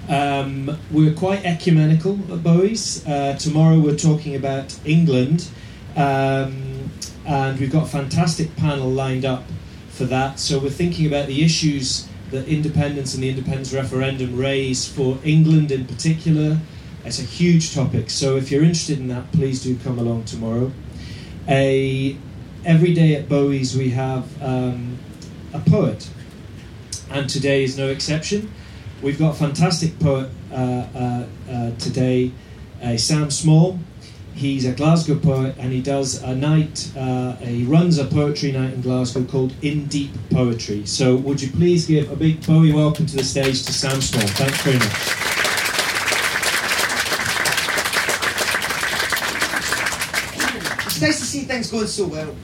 We're quite ecumenical at Bowie's. Tomorrow we're talking about England, and we've got a fantastic panel lined up for that. So we're thinking about the issues that independence and the independence referendum raise for England in particular. It's a huge topic, so if you're interested in that, please do come along tomorrow. Every day at Bowie's we have a poet, and today is no exception. We've got a fantastic poet today, Sam Small. He's a Glasgow poet, and he does a night, he runs a poetry night in Glasgow called In Deep Poetry. So would you please give a big Bowie welcome to the stage to Sam Small. Thanks very much. It's nice to see things going so well.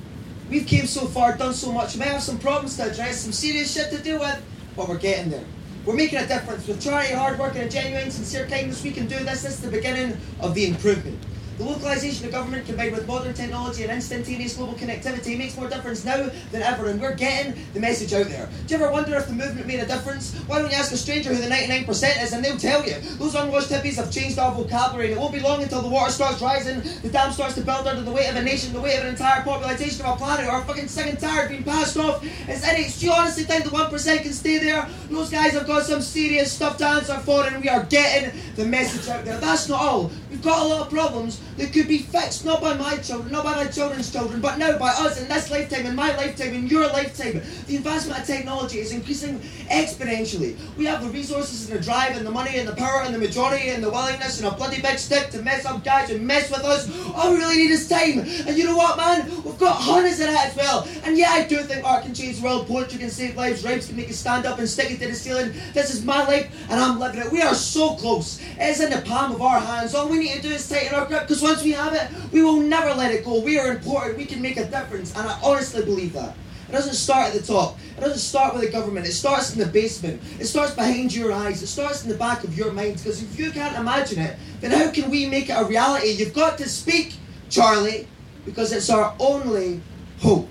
We've came so far, done so much. We might have some problems to address, some serious shit to deal with, but we're getting there. We're making a difference. With charity, hard work and a genuine, sincere kindness, we can do this. This is the beginning of the improvement. The localisation of government combined with modern technology and instantaneous global connectivity makes more difference now than ever, and we're getting the message out there. Do you ever wonder if the movement made a difference? Why don't you ask a stranger who the 99% is and they'll tell you. Those unwashed hippies have changed our vocabulary, and it won't be long until the water starts rising, the dam starts to build under the weight of a nation, the weight of an entire population of our planet, or fucking sick and tired being passed off. It's in it. Do you honestly think the 1% can stay there? Those guys have got some serious stuff to answer for, and we are getting the message out there. That's not all. We've got a lot of problems that could be fixed, not by my children, not by my children's children, but now by us in this lifetime, in my lifetime, in your lifetime. The advancement of technology is increasing exponentially. We have the resources and the drive and the money and the power and the majority and the willingness and a bloody big stick to mess up guys and mess with us. All we really need is time. And you know what, man? We've got hundreds of that as well. And yeah, I do think art can change the world, poetry can save lives, rhymes can make you stand up and stick it to the ceiling. This is my life and I'm living it. We are so close. It's in the palm of our hands. All we need to do is tighten our grip, because once we have it, we will never let it go. We are important. We can make a difference, and I honestly believe that. It doesn't start at the top. It doesn't start with the government. It starts in the basement. It starts behind your eyes. It starts in the back of your mind, because if you can't imagine it, then how can we make it a reality? You've got to speak, Charlie, because it's our only hope.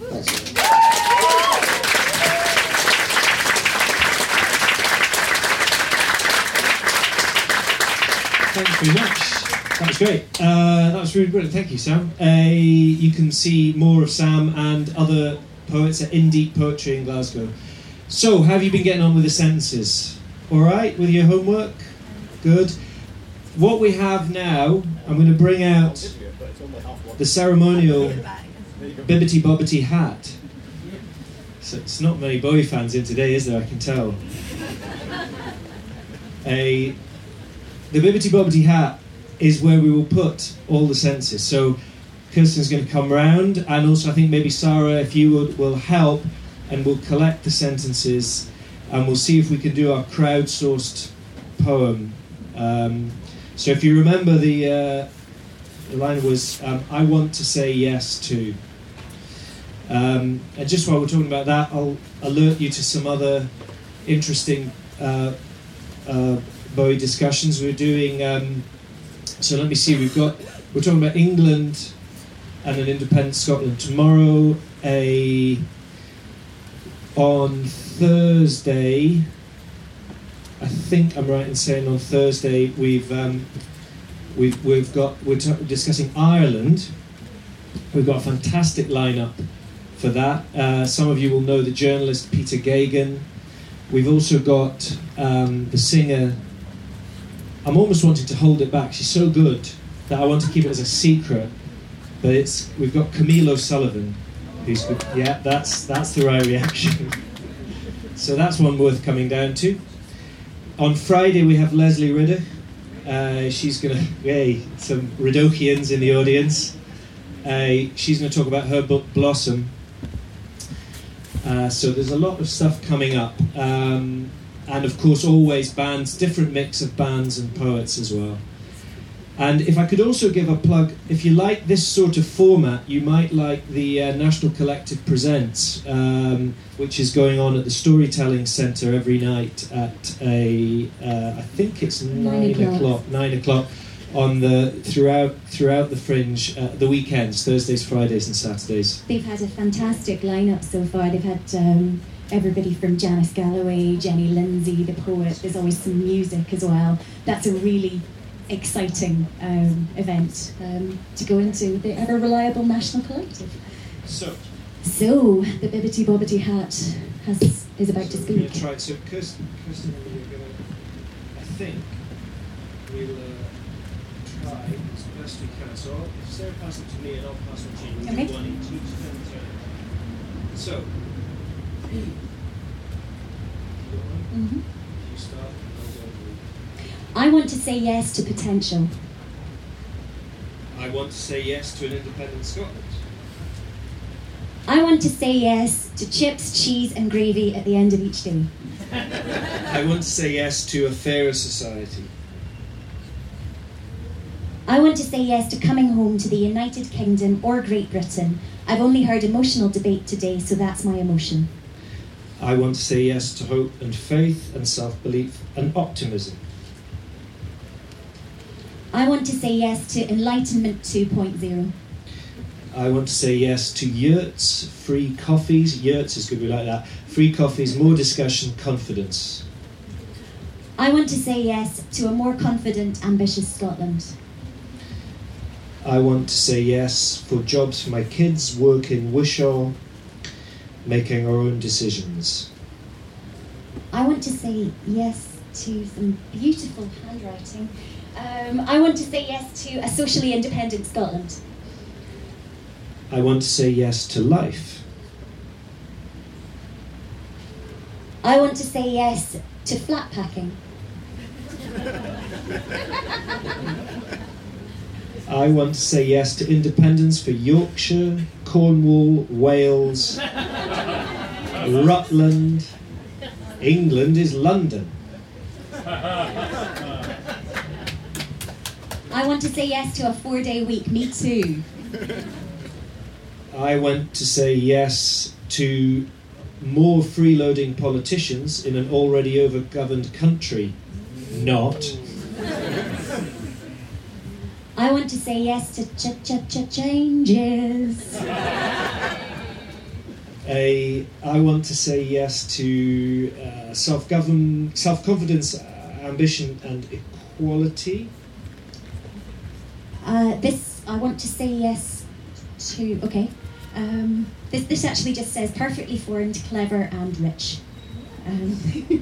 That's it. Thanks very much. That was great. That was really brilliant. Thank you, Sam. You can see more of Sam and other poets at In Deep Poetry in Glasgow. So, how have you been getting on with the sentences? All right with your homework? Good. What we have now, I'm going to bring out the ceremonial Bibbity Bobbity hat. So it's not many Bowie fans in today, is there? I can tell. The Bibbity Bobbity hat is where we will put all the sentences. So Kirsten's going to come round, and also I think maybe Sarah, if you will help, and we'll collect the sentences, and we'll see if we can do our crowdsourced poem. So if you remember, the line was, I want to say yes to. And just while we're talking about that, I'll alert you to some other interesting Bowie discussions we're doing. So let me see, we're talking about England and an independent Scotland tomorrow. On Thursday, I think I'm right in saying on Thursday we're discussing Ireland. We've got a fantastic lineup for that. Some of you will know the journalist Peter Gagan. We've also got the singer. I'm almost wanting to hold it back. She's so good that I want to keep it as a secret. But we've got Camille O'Sullivan, who's good. Yeah, that's the right reaction. So that's one worth coming down to. On Friday we have Lesley Riddoch. She's going to, some Riddochians in the audience. She's going to talk about her book Blossom. So there's a lot of stuff coming up. And of course always bands, different mix of bands and poets as well. And if I could also give a plug, if you like this sort of format, you might like the National Collective Presents, which is going on at the Storytelling Centre every night at I think it's 9 o'clock on the throughout the Fringe, the weekends, Thursdays, Fridays, and Saturdays. They've had a fantastic lineup so far. They've had everybody from Janice Galloway, Jenny Lindsay, the poet. There's always some music as well. That's a really exciting event to go into, the ever-reliable National Collective. So the Bibbidi Bobbidi Hat is about to speak. We'll try to, Kirsten and we are going to, I think, we'll try as best we can. So if Sarah passes it to me and I'll pass it to you, we'll do one in 2 to 10. So, you start. I want to say yes to potential. I want to say yes to an independent Scotland. I want to say yes to chips, cheese and gravy at the end of each day. I want to say yes to a fairer society. I want to say yes to coming home to the United Kingdom or Great Britain. I've only heard emotional debate today, so that's my emotion. I want to say yes to hope and faith and self-belief and optimism. I want to say yes to Enlightenment 2.0. I want to say yes to yurts, free coffees. Yurts is good, we like that. Free coffees, more discussion, confidence. I want to say yes to a more confident, ambitious Scotland. I want to say yes for jobs for my kids, work in Wishaw, making our own decisions. I want to say yes to some beautiful handwriting. I want to say yes to a socially independent Scotland. I want to say yes to life. I want to say yes to flat packing. I want to say yes to independence for Yorkshire, Cornwall, Wales, Rutland. England is London. I want to say yes to a 4-day week, me too. I want to say yes to more freeloading politicians in an already over-governed country. Not. I want to say yes to changes. I want to say yes to self-confidence, ambition and equality. I want to say yes to, this actually just says perfectly formed, clever and rich. Here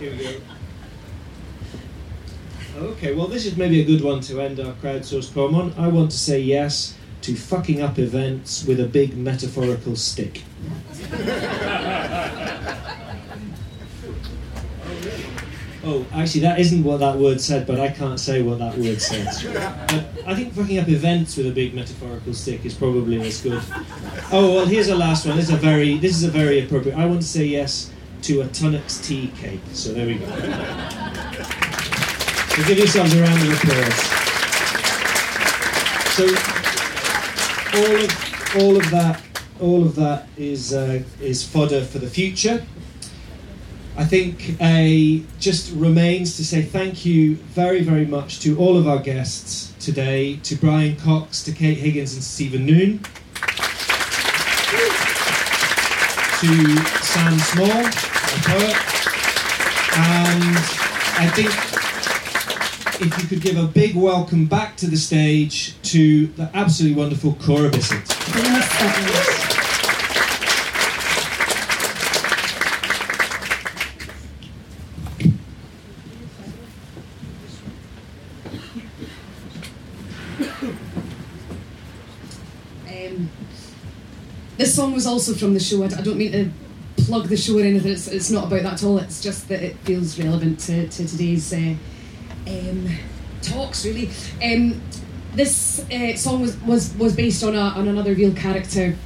we go. Okay, well this is maybe a good one to end our crowdsourced poem on. I want to say yes to fucking up events with a big metaphorical stick. Oh, actually, that isn't what that word said, but I can't say what that word says. But I think fucking up events with a big metaphorical stick is probably as good. Oh, well, here's a last one. This is a very appropriate. I want to say yes to a Tunnock's tea cake. So there we go. So give yourselves a round of applause. So all of that is fodder for the future. I think just remains to say thank you very, very much to all of our guests today, to Brian Cox, to Kate Higgins and Stephen Noon, to Sam Small, our poet, and I think if you could give a big welcome back to the stage to the absolutely wonderful Cora Bissett. This song was also from the show. I don't mean to plug the show or anything. It's not about that at all. It's just that it feels relevant to today's talks, really. This song was based on another real character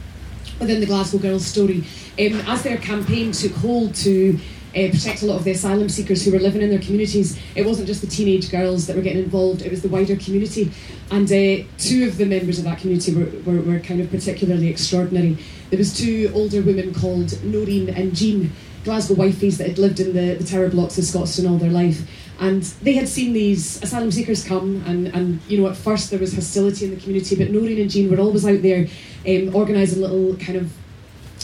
within the Glasgow Girls story. As their campaign took hold to protect a lot of the asylum seekers who were living in their communities, it wasn't just the teenage girls that were getting involved, it was the wider community. And two of the members of that community were kind of particularly extraordinary. There was two older women called Noreen and Jean, Glasgow wifies that had lived in the tower blocks of Scotstoun all their life. And they had seen these asylum seekers come, and you know, at first there was hostility in the community, but Noreen and Jean were always out there organising little kind of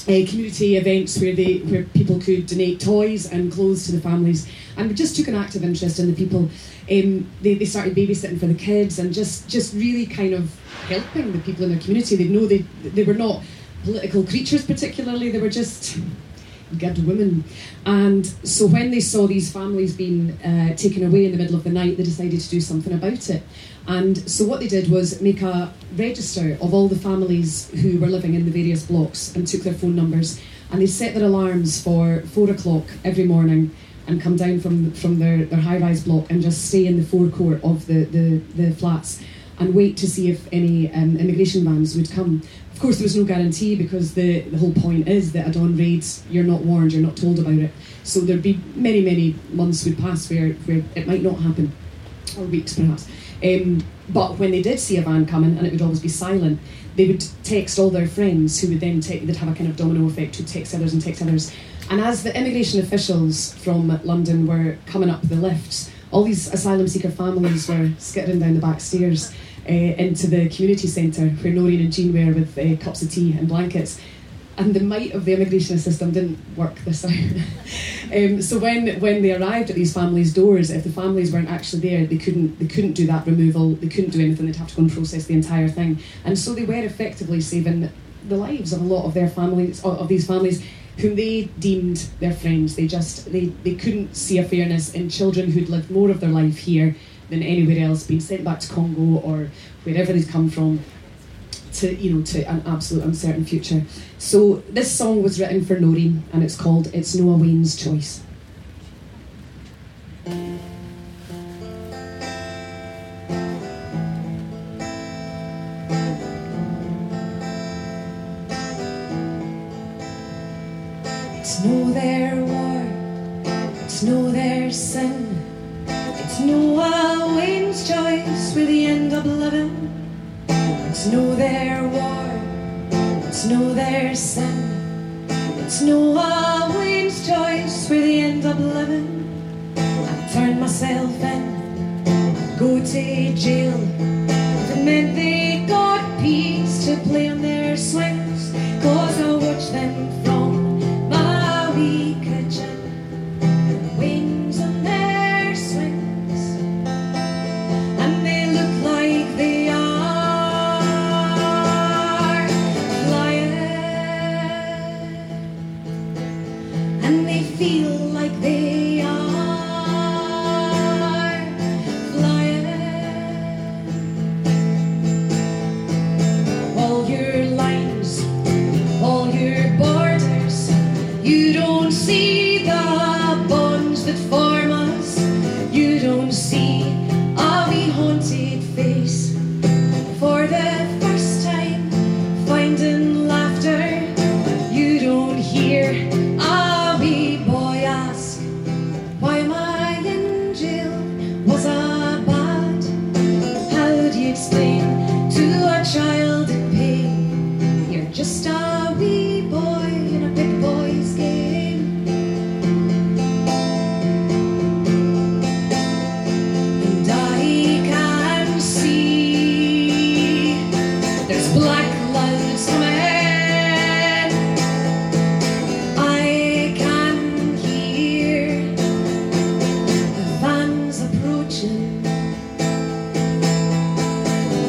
community events where people could donate toys and clothes to the families, and just took an active interest in the people. They started babysitting for the kids and just really kind of helping the people in their community. They know they were not political creatures particularly, they were just good women. And so when they saw these families being taken away in the middle of the night, they decided to do something about it. And so what they did was make a register of all the families who were living in the various blocks and took their phone numbers, and they set their alarms for 4 o'clock every morning and come down from their high-rise block and just stay in the forecourt of the flats and wait to see if any immigration vans would come. Of course, there was no guarantee, because the whole point is that at dawn raids, you're not warned, you're not told about it. So there'd be many months would pass where it might not happen, or weeks perhaps. But when they did see a van coming, and it would always be silent, they would text all their friends, who would then they'd have a kind of domino effect, who'd text others. And as the immigration officials from London were coming up the lifts, all these asylum seeker families were skittering down the back stairs into the community centre where Noreen and Jean were with cups of tea and blankets, and the might of the immigration system didn't work this out. So when they arrived at these families' doors, if the families weren't actually there, they couldn't do that removal, they couldn't do anything, they'd have to go and process the entire thing. And so they were effectively saving the lives of a lot of their families, of these families whom they deemed their friends. They couldn't see a fairness in children who'd lived more of their life here than anywhere else, being sent back to Congo or wherever they'd come from, to an absolute uncertain future. So this song was written for Noreen, and it's called "It's Noah Wayne's Choice." It's no their war, it's no their sin, it's Noah Wayne's choice with the end of loving. It's no their war, it's no their sin, it's Noah Wayne's choice where they end up living. I'd turn myself in, I'd go to jail, if it meant they got peace to play on their swings, 'cause I watched them from my wee kitchen. Feel like they are flying. All your lines, all your borders, you don't see the bonds that form us. You don't see a wee haunted face. For the first time, finding laughter, you don't hear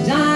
die.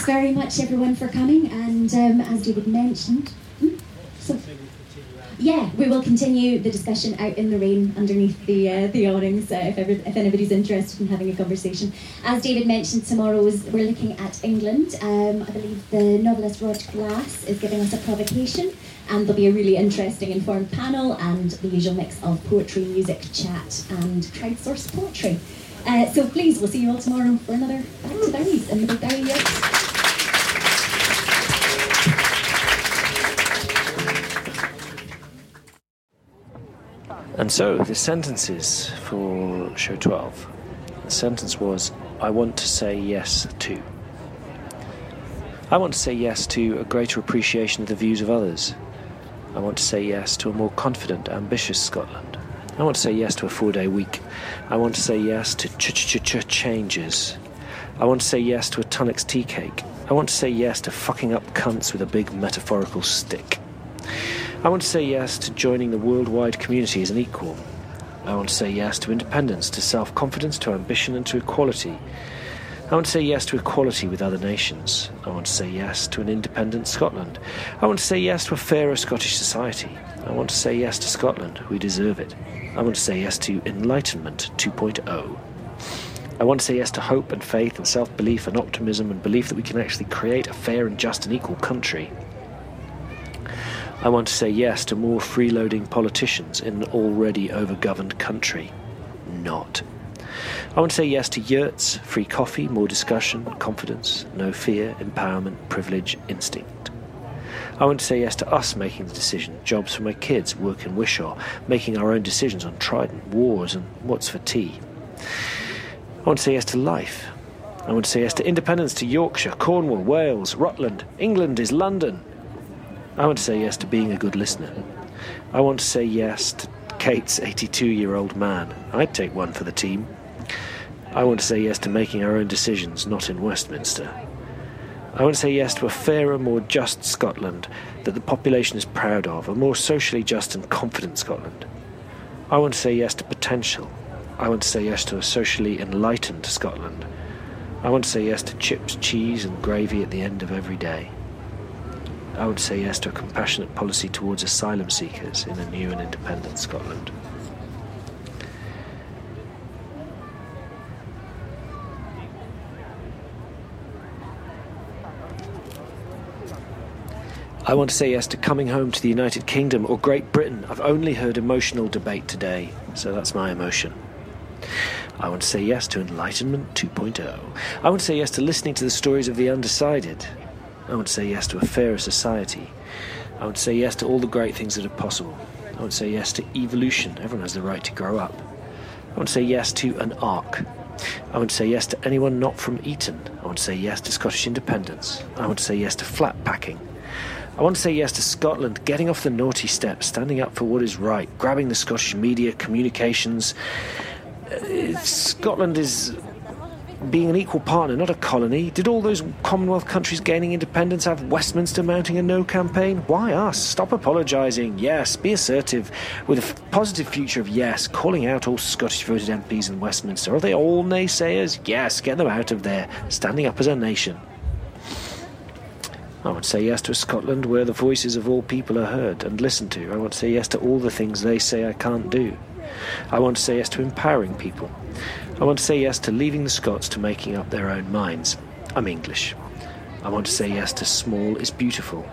Thanks very much, everyone, for coming. And as David mentioned, yeah, we will continue the discussion out in the rain underneath the awnings if anybody's interested in having a conversation. As David mentioned, tomorrow we're looking at England. I believe the novelist Rod Glass is giving us a provocation, and there'll be a really interesting informed panel and the usual mix of poetry, music, chat and crowdsourced poetry. So please, we'll see you all tomorrow for another Back to Bowie's in the Big Bowie Year. And so, the sentences for show 12. The sentence was, I want to say yes to. I want to say yes to a greater appreciation of the views of others. I want to say yes to a more confident, ambitious Scotland. I want to say yes to a 4-day week. I want to say yes to changes. I want to say yes to a Tunnock's tea cake. I want to say yes to fucking up cunts with a big metaphorical stick. I want to say yes to joining the worldwide community as an equal. I want to say yes to independence, to self-confidence, to ambition and to equality. I want to say yes to equality with other nations. I want to say yes to an independent Scotland. I want to say yes to a fairer Scottish society. I want to say yes to Scotland. We deserve it. I want to say yes to Enlightenment 2.0. I want to say yes to hope and faith and self-belief and optimism and belief that we can actually create a fair and just and equal country. I want to say yes to more freeloading politicians in an already overgoverned country. Not. I want to say yes to yurts, free coffee, more discussion, confidence, no fear, empowerment, privilege, instinct. I want to say yes to us making the decision, jobs for my kids, work in Wishaw, making our own decisions on Trident, wars and what's for tea. I want to say yes to life. I want to say yes to independence, to Yorkshire, Cornwall, Wales, Rutland. England is London. I want to say yes to being a good listener. I want to say yes to Kate's 82-year-old man. I'd take one for the team. I want to say yes to making our own decisions, not in Westminster. I want to say yes to a fairer, more just Scotland that the population is proud of, a more socially just and confident Scotland. I want to say yes to potential. I want to say yes to a socially enlightened Scotland. I want to say yes to chips, cheese and gravy at the end of every day. I would say yes to a compassionate policy towards asylum seekers in a new and independent Scotland. I want to say yes to coming home to the United Kingdom or Great Britain. I've only heard emotional debate today, so that's my emotion. I want to say yes to Enlightenment 2.0. I want to say yes to listening to the stories of the undecided. I would say yes to a fairer society. I would say yes to all the great things that are possible. I would say yes to evolution. Everyone has the right to grow up. I would say yes to an arc. I would say yes to anyone not from Eton. I would say yes to Scottish independence. I would say yes to flat packing. I want to say yes to Scotland, getting off the naughty step, standing up for what is right, grabbing the Scottish media, communications. Scotland is being an equal partner, not a colony. Did all those Commonwealth countries gaining independence have Westminster mounting a no campaign? Why us? Stop apologising. Yes, be assertive. With a positive future of yes, calling out all Scottish voted MPs in Westminster. Are they all naysayers? Yes, get them out of there. Standing up as a nation. I would say yes to a Scotland where the voices of all people are heard and listened to. I want to say yes to all the things they say I can't do. I want to say yes to empowering people. I want to say yes to leaving the Scots to making up their own minds. I'm English. I want to say yes to small is beautiful.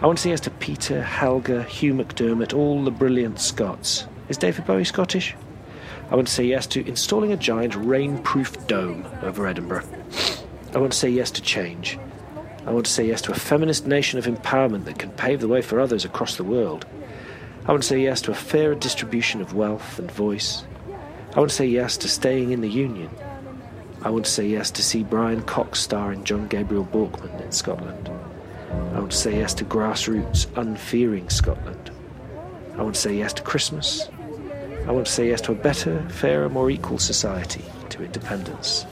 I want to say yes to Peter, Helga, Hugh McDermott, all the brilliant Scots. Is David Bowie Scottish? I want to say yes to installing a giant rain-proof dome over Edinburgh. I want to say yes to change. I want to say yes to a feminist nation of empowerment that can pave the way for others across the world. I want to say yes to a fairer distribution of wealth and voice. I want to say yes to staying in the Union. I want to say yes to see Brian Cox star in John Gabriel Borkman in Scotland. I want to say yes to grassroots, unfearing Scotland. I want to say yes to Christmas. I want to say yes to a better, fairer, more equal society, to independence.